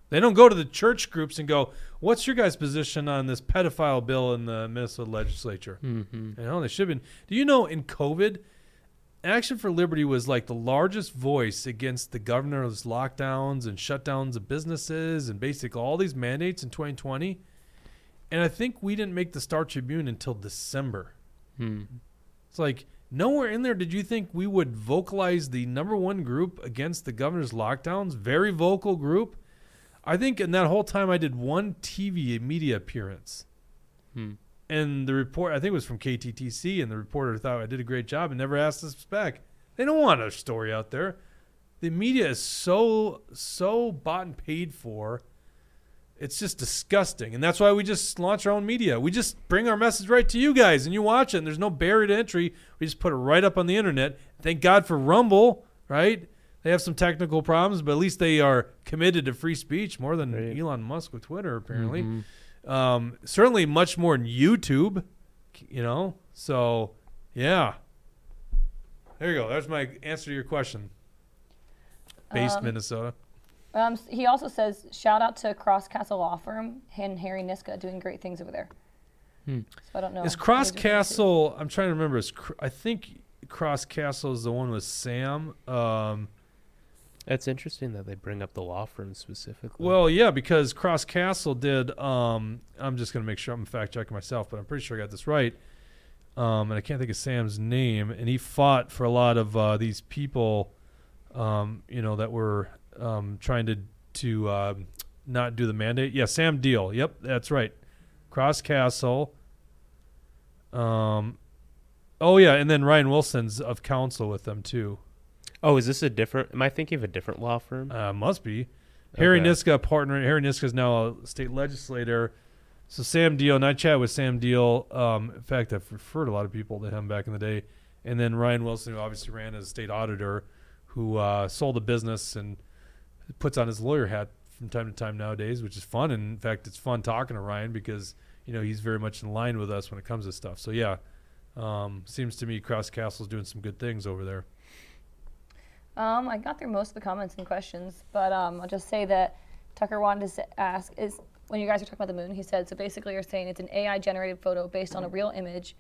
they don't go to the church groups and go, what's your guys' position on this pedophile bill in the Minnesota legislature? Mm-hmm. You know, they should have been. Do you know in COVID, Action for Liberty was like the largest voice against the governor's lockdowns and shutdowns of businesses and basically all these mandates in 2020. And I think we didn't make the Star Tribune until December. Hmm. It's like, nowhere in there did you think we would vocalize the number one group against the governor's lockdowns, very vocal group. I think in that whole time I did one TV media appearance. Hmm. And the report, I think it was from KTTC, and the reporter thought I did a great job and never asked us back. They don't want our story out there. The media is so bought and paid for. It's just disgusting, and that's why we just launch our own media. We just bring our message right to you guys, and you watch it, and there's no barrier to entry. We just put it right up on the internet. Thank God for Rumble, right? They have some technical problems, but at least they are committed to free speech more than Elon Musk with Twitter, apparently. Mm-hmm. Certainly much more than YouTube, you know? So, yeah. There you go. That's my answer to your question. based Minnesota. He also says, shout out to Cross Castle Law Firm and Harry Niska doing great things over there. So I don't know. Is Cross Castle, I'm trying to remember, I think Cross Castle is the one with Sam. That's interesting that they bring up the law firm specifically. Well, yeah, because Cross Castle did, I'm just going to make sure I'm fact checking myself, but I'm pretty sure I got this right. And I can't think of Sam's name. And he fought for a lot of these people, that were trying to not do the mandate. Yeah, Sam Deal. Yep, that's right. Cross Castle. Oh, yeah, and then Ryan Wilson's of counsel with them, too. Oh, is this a different... Am I thinking of a different law firm? Must be. Okay. Harry Niska, partner. Harry Niska is now a state legislator. So Sam Deal, and I chat with Sam Deal. In fact, I've referred a lot of people to him back in the day. And then Ryan Wilson, who obviously ran as a state auditor, who sold a business and puts on his lawyer hat from time to time nowadays, which is fun. And in fact, it's fun talking to Ryan because, he's very much in line with us when it comes to stuff. So, yeah, seems to me Cross Castle's doing some good things over there. I got through most of the comments and questions, but I'll just say that Tucker wanted to ask is when you guys were talking about the moon, he said, so basically you're saying it's an AI-generated photo based on a real image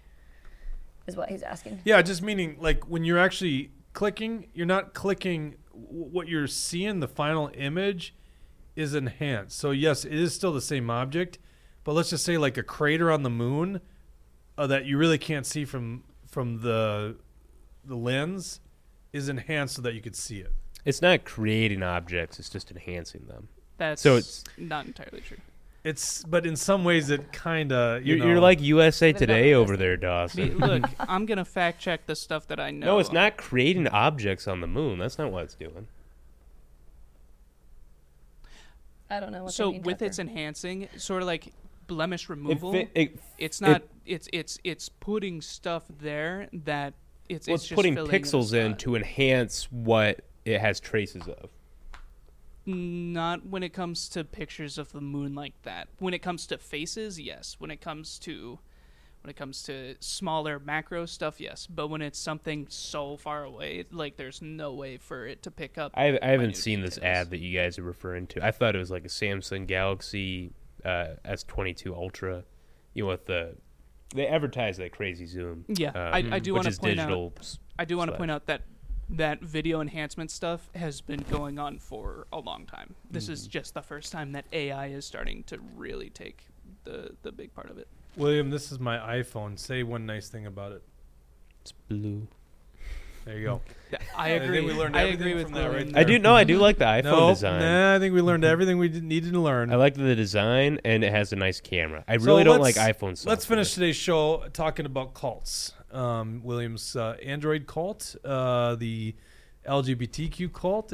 is what he's asking. Yeah, just meaning like when you're actually clicking, you're not clicking what you're seeing. The final image is enhanced. So, yes, it is still the same object, but let's just say like a crater on the moon that you really can't see from the lens is enhanced so that you could see it. It's not creating objects, it's just enhancing them. That's so it's not entirely true. It's but in some ways it kind of you're like USA Today over there, Dawson. Look, I'm going to fact check the stuff that I know. No, it's not creating objects on the moon. That's not what it's doing. I don't know what so with its enhancing, sort of like blemish removal. It's putting stuff there that it's just putting pixels in to enhance what it has traces of. Not when it comes to pictures of the moon like that. When it comes to faces, yes. When it comes to smaller macro stuff, yes. But when it's something so far away, like there's no way for it to pick up. I haven't seen details. This ad that you guys are referring to. I thought it was like a Samsung Galaxy S22 Ultra, with the. They advertise that crazy zoom. Yeah, I do want to point out. I do want to point out that video enhancement stuff has been going on for a long time. This is just the first time that AI is starting to really take the big part of it. William, this is my iPhone. Say one nice thing about it. It's blue. There you go. I agree. I agree with that. I do know. I do like the iPhone design. I think we learned everything we needed to learn. I like the design, and it has a nice camera. I really don't like iPhone software. Let's finish today's show talking about cults. William's Android cult, the LGBTQ cult.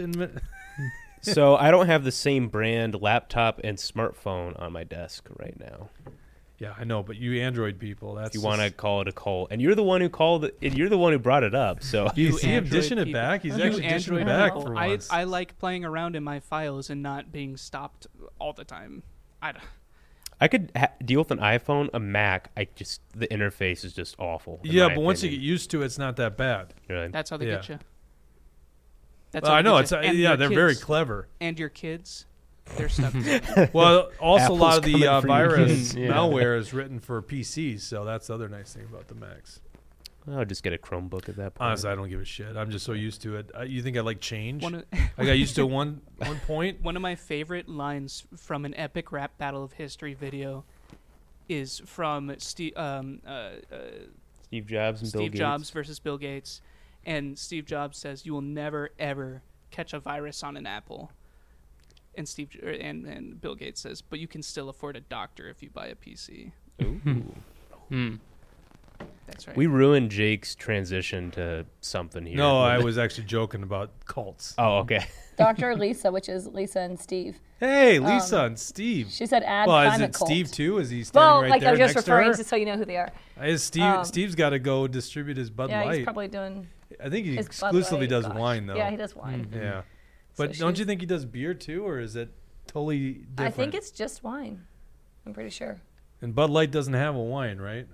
So I don't have the same brand laptop and smartphone on my desk right now. Yeah, I know, but you Android people, that's you want to call it a cult, and you're the one who called it, and you're the one who brought it up. So you see him dishing it back. He's actually dishing it back for once. I like playing around in my files and not being stopped all the time. I could deal with an iPhone, a Mac. The interface is just awful. Yeah, but once you get used to it, it's not that bad. Really? That's how they get you. That's how I know. They're very clever. And your kids. They're stuck. Well, also Apple's a lot of the virus malware is written for PCs, so that's the other nice thing about the Macs. I'll just get a Chromebook at that point. Honestly, I don't give a shit. I'm just so used to it. You think I like change? I got used to one point. One of my favorite lines from an epic rap battle of history video is from Steve Jobs and Bill Gates. Steve Jobs versus Bill Gates. And Steve Jobs says, "You will never, ever catch a virus on an Apple." And Steve and Bill Gates says, "But you can still afford a doctor if you buy a PC." Ooh. That's right. We ruined Jake's transition to something here. No, I was actually joking about cults. Oh, okay. Dr. Lisa, which is Lisa and Steve. Hey, Lisa and Steve. She said, "Is it cult. Steve too? Is he standing right there next to her?" Well, I'm just referring to so you know who they are. Is Steve? Steve's got to go distribute his Bud Light. Yeah, he's probably doing. I think he exclusively does wine though. Yeah, he does wine. Mm-hmm. Yeah. But so don't you think he does beer too, or is it totally different? I think it's just wine. I'm pretty sure. And Bud Light doesn't have a wine, right?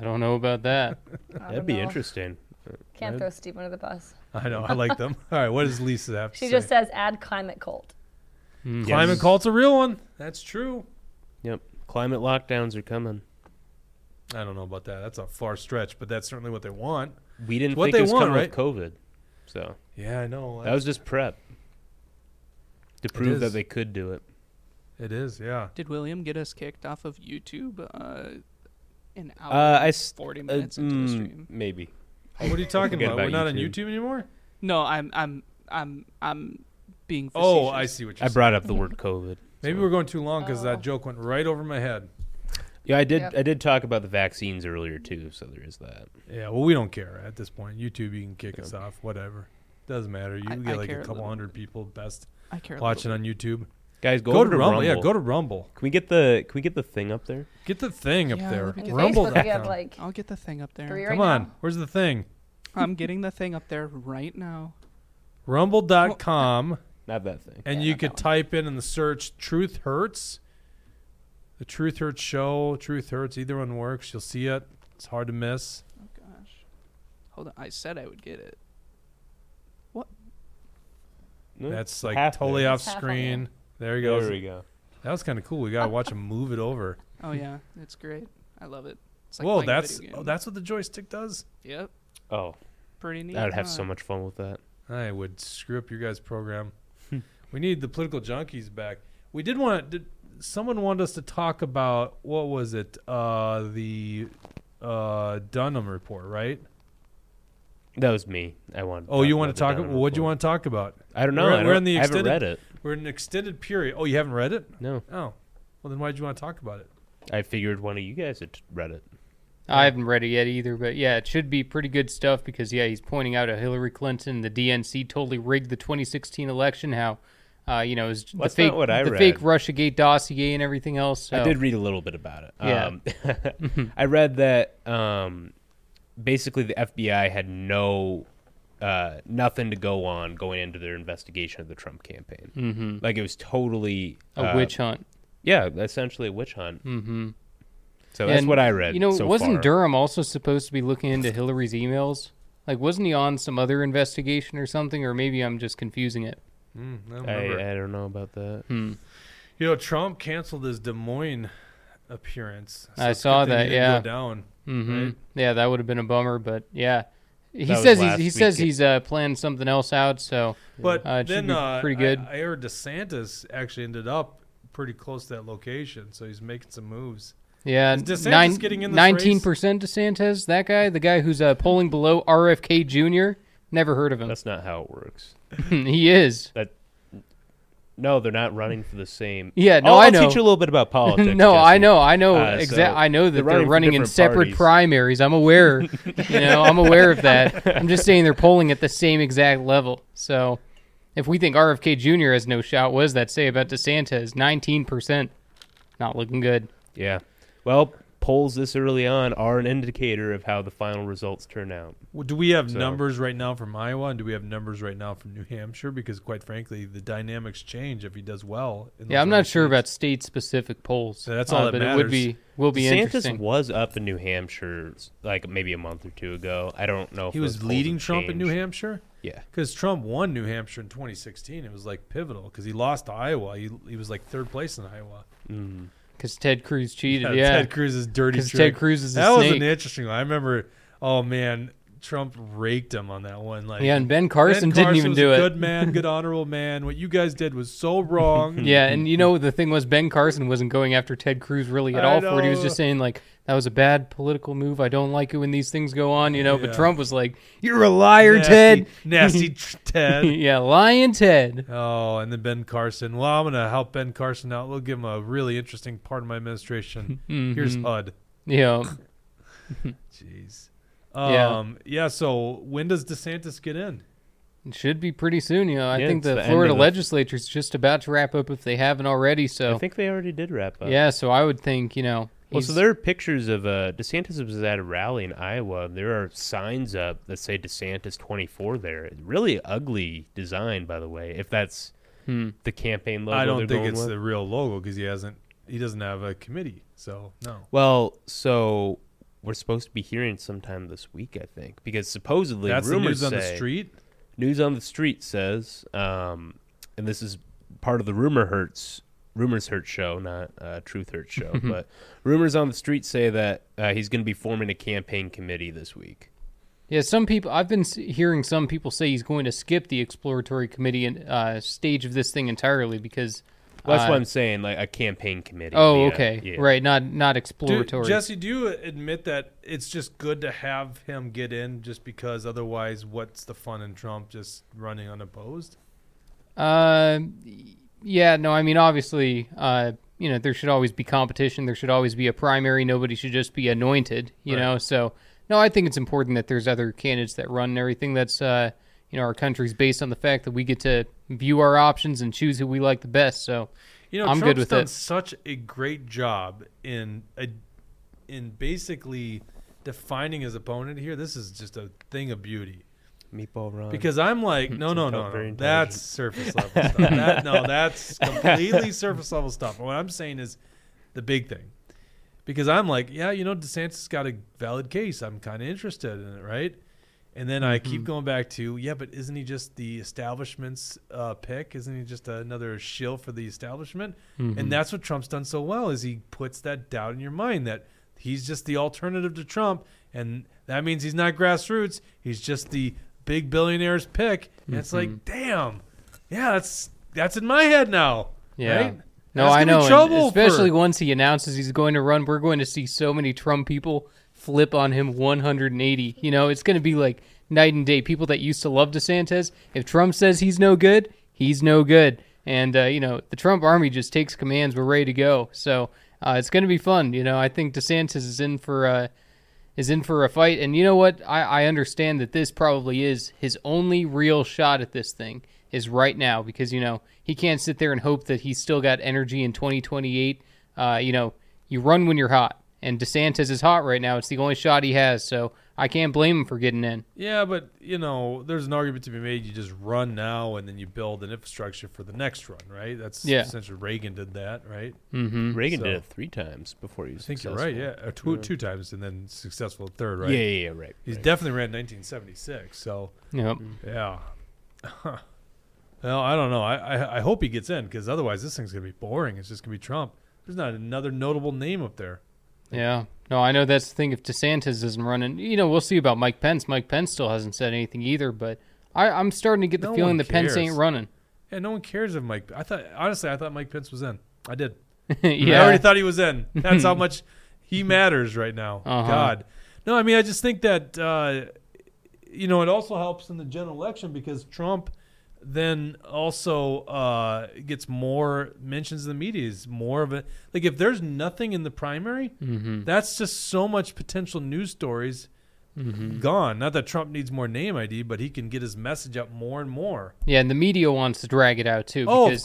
I don't know about that. That'd be interesting. Can't throw Steve under the bus. I know. I like them. All right. What does Lisa have to say? She just says add climate cult. Yes. Climate cult's a real one. That's true. Yep. Climate lockdowns are coming. I don't know about that. That's a far stretch, but that's certainly what they want. We didn't think it was coming with COVID. So yeah, I know. That was just prep to prove that they could do it. It is, yeah. Did William get us kicked off of YouTube an hour and 40 minutes into the stream? Maybe. What are you talking about? We're not on YouTube anymore? No, I'm being facetious. Oh, I see what you're saying. I brought up the word COVID. Maybe we're going too long because that joke went right over my head. Yeah, I did. Yep. I did talk about the vaccines earlier too, so there is that. Yeah, well, we don't care at this point. YouTube, you can kick us off, whatever. Doesn't matter. You get like a couple hundred people best watching on YouTube. Guys, go to Rumble. Yeah, go to Rumble. Can we get the thing up there? Get the thing up there. Rumble. I'll get the thing up there. Come on, where's the thing? I'm getting the thing up there right now. Rumble.com. Well, not that thing. And you could type in the search "Truth Hurts." The Truth Hurts Show, Truth Hurts, either one works. You'll see it. It's hard to miss. Oh, gosh. Hold on. I said I would get it. What? No, that's like totally off screen. There you go. There we go. That was kind of cool. We got to watch him move it over. Oh, yeah. It's great. I love it. It's like playing a video game. That's what the joystick does? Yep. Oh. Pretty neat. I would have so much fun with that. I would screw up your guys' program. We need the political junkies back. We did want to... Someone wanted us to talk about, what was it, the Dunham report, right? That was me. I wanted. Oh, you want to talk about? What do you want to talk about? I don't know. I haven't read it. We're in an extended period. Oh, you haven't read it? No. Oh, well then, why did you want to talk about it? I figured one of you guys had read it. I haven't read it yet either, but yeah, it should be pretty good stuff because yeah, he's pointing out how Hillary Clinton, the DNC, totally rigged the 2016 election. How. It was the fake Russiagate dossier and everything else. So. I did read a little bit about it. Yeah. I read that basically the FBI had nothing to go on going into their investigation of the Trump campaign. Mm-hmm. Like it was totally a witch hunt. Yeah, essentially a witch hunt. Mm-hmm. So that's what I read. Wasn't Durham also supposed to be looking into Hillary's emails? Like, wasn't he on some other investigation or something? Or maybe I'm just confusing it. I don't know about that. Trump canceled his Des Moines appearance. So I saw that. Yeah, go down. Mm-hmm. Right? Yeah, that would have been a bummer, but yeah, he says he's planning something else out. So, but then pretty good. I heard DeSantis actually ended up pretty close to that location, so he's making some moves. Yeah, is DeSantis getting in the 19% DeSantis. That guy, the guy who's polling below RFK Jr. Never heard of him. That's not how it works. He is. No, they're not running for the same. Yeah, no, I know. I'll teach you a little bit about politics. No, Jesse. I know. I know that they're running in separate primaries. I'm aware. I'm aware of that. I'm just saying they're polling at the same exact level. So, if we think RFK Jr. has no shot, what does that say about DeSantis? 19%, not looking good. Yeah. Well. Polls this early on are an indicator of how the final results turn out. Well, do we have numbers right now from Iowa, and do we have numbers right now from New Hampshire? Because quite frankly, the dynamics change if he does well. I'm not sure about state-specific polls. So that's all that matters. It will be DeSantis interesting. Was up in New Hampshire like maybe a month or two ago. I don't know. He was leading Trump in New Hampshire. Yeah, because Trump won New Hampshire in 2016. It was like pivotal because he lost to Iowa. He was like third place in Iowa. Mm-hmm. Because Ted Cruz cheated, yeah. Ted Cruz is dirty trick. Because Ted Cruz is a snake. That was an interesting one. I remember, oh, man, Trump raked him on that one. Like, yeah, and Ben Carson didn't even do it. Good man, good honorable man. What you guys did was so wrong. Yeah, and the thing was Ben Carson wasn't going after Ted Cruz really at all for it. He was just saying, like, that was a bad political move. I don't like it when these things go on, But Trump was like, you're a liar, Ted. Nasty Ted. Yeah, lying Ted. Oh, and then Ben Carson. Well, I'm going to help Ben Carson out. We'll give him a really interesting part of my administration. Mm-hmm. Here's HUD. Yeah. Jeez. So when does DeSantis get in? It should be pretty soon. I think the Florida legislature is just about to wrap up if they haven't already. So I think they already did wrap up. Yeah, so I would think, Well, so there are pictures of DeSantis was at a rally in Iowa. There are signs up that say DeSantis 24 there. Really ugly design, by the way, if that's the campaign logo. I don't think it's the real logo because he doesn't have a committee, so no. Well, so we're supposed to be hearing sometime this week, I think, because supposedly that's rumors the news on the street. News on the Street says, and this is part of the Rumors Hurt show, not Truth Hurt show, but Rumors on the Street say that he's going to be forming a campaign committee this week. Yeah, some people, I've been hearing some people say he's going to skip the exploratory committee and stage of this thing entirely because... Well, that's what I'm saying, like a campaign committee. Oh, yeah, okay. Yeah. Right, not exploratory. Jesse, do you admit that it's just good to have him get in just because otherwise what's the fun in Trump just running unopposed? Yeah, no, I mean, obviously, there should always be competition. There should always be a primary. Nobody should just be anointed, you know, so... No, I think it's important that there's other candidates that run and everything. That's, our country's based on the fact that we get to view our options and choose who we like the best. So, I'm Trump's good with it. Trump's done such a great job in basically defining his opponent here. This is just a thing of beauty. Meatball Ron. Because I'm like, no, that's surface level stuff. That's completely surface level stuff. What I'm saying is the big thing. Because I'm like, DeSantis got a valid case. I'm kind of interested in it, right? And then I keep going back to, but isn't he just the establishment's pick? Isn't he just another shill for the establishment? Mm-hmm. And that's what Trump's done so well is he puts that doubt in your mind that he's just the alternative to Trump. And that means he's not grassroots. He's just the big billionaire's pick. And it's like, damn. Yeah, that's in my head now, right? No, I know, especially once he announces he's going to run, we're going to see so many Trump people flip on him 180. It's going to be like night and day. People that used to love DeSantis, if Trump says he's no good, he's no good. And, the Trump army just takes commands. We're ready to go. So it's going to be fun. I think DeSantis is in for a fight. And you know what? I understand that this probably is his only real shot at this thing. Is right now because, he can't sit there and hope that he's still got energy in 2028. You run when you're hot, and DeSantis is hot right now. It's the only shot he has, so I can't blame him for getting in. Yeah, but, there's an argument to be made. You just run now, and then you build an infrastructure for the next run, right? That's essentially Reagan did that, right? Mm-hmm. Reagan did it 3 times before he was successful. I think you're right, yeah. Or two times, and then successful third, right? Yeah, right. He's definitely ran 1976, so. Yep. Yeah. Well, I don't know. I hope he gets in because otherwise this thing's going to be boring. It's just going to be Trump. There's not another notable name up there. Yeah. No, I know that's the thing. If DeSantis isn't running, we'll see about Mike Pence. Mike Pence still hasn't said anything either, but I'm starting to get the feeling that Pence ain't running. Yeah, no one cares if Mike. I thought Mike Pence was in. I did. I already thought he was in. That's how much he matters right now. Uh-huh. God. No, I mean, I just think that, it also helps in the general election because Trump – then also gets more mentions in the media. Is more of a like if there's nothing in the primary, that's just so much potential news stories gone. Not that Trump needs more name ID, but he can get his message up more and more. Yeah, and the media wants to drag it out too because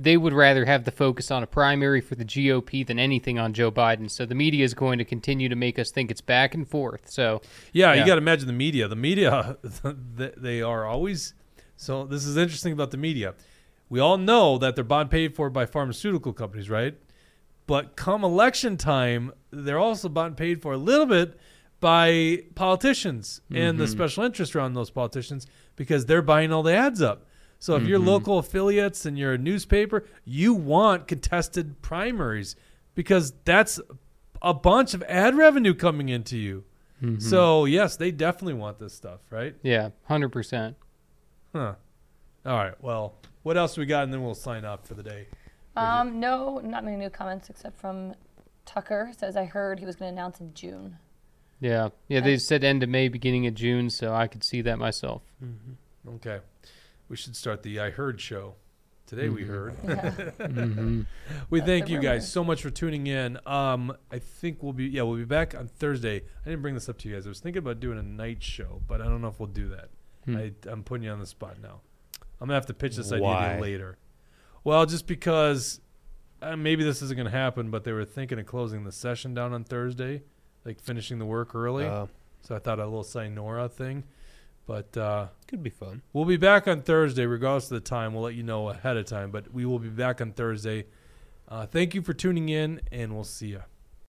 they would rather have the focus on a primary for the GOP than anything on Joe Biden. So the media is going to continue to make us think it's back and forth. So you got to imagine the media. The media they are always. So this is interesting about the media. We all know that they're bond paid for by pharmaceutical companies, right? But come election time, they're also bond paid for a little bit by politicians and the special interest around those politicians because they're buying all the ads up. So if your local affiliates and your newspaper, you want contested primaries because that's a bunch of ad revenue coming into you. So, yes, they definitely want this stuff, right? Yeah, 100%. Huh. All right. Well, what else we got? And then we'll sign off for the day. No, not many new comments except from Tucker. Says, I heard he was going to announce in June. Yeah. Yeah, they said end of May, beginning of June, so I could see that myself. Mm-hmm. Okay. We should start the I Heard show. Today we heard. Yeah. We That's thank you rumor. Guys so much for tuning in. I think we'll be back on Thursday. I didn't bring this up to you guys. I was thinking about doing a night show, but I don't know if we'll do that. I'm putting you on the spot now. I'm going to have to pitch this idea later. Well, just because maybe this isn't going to happen, but they were thinking of closing the session down on Thursday, like finishing the work early. So I thought a little Sinora thing. But could be fun. We'll be back on Thursday regardless of the time. We'll let you know ahead of time, but we will be back on Thursday. Thank you for tuning in, and we'll see you.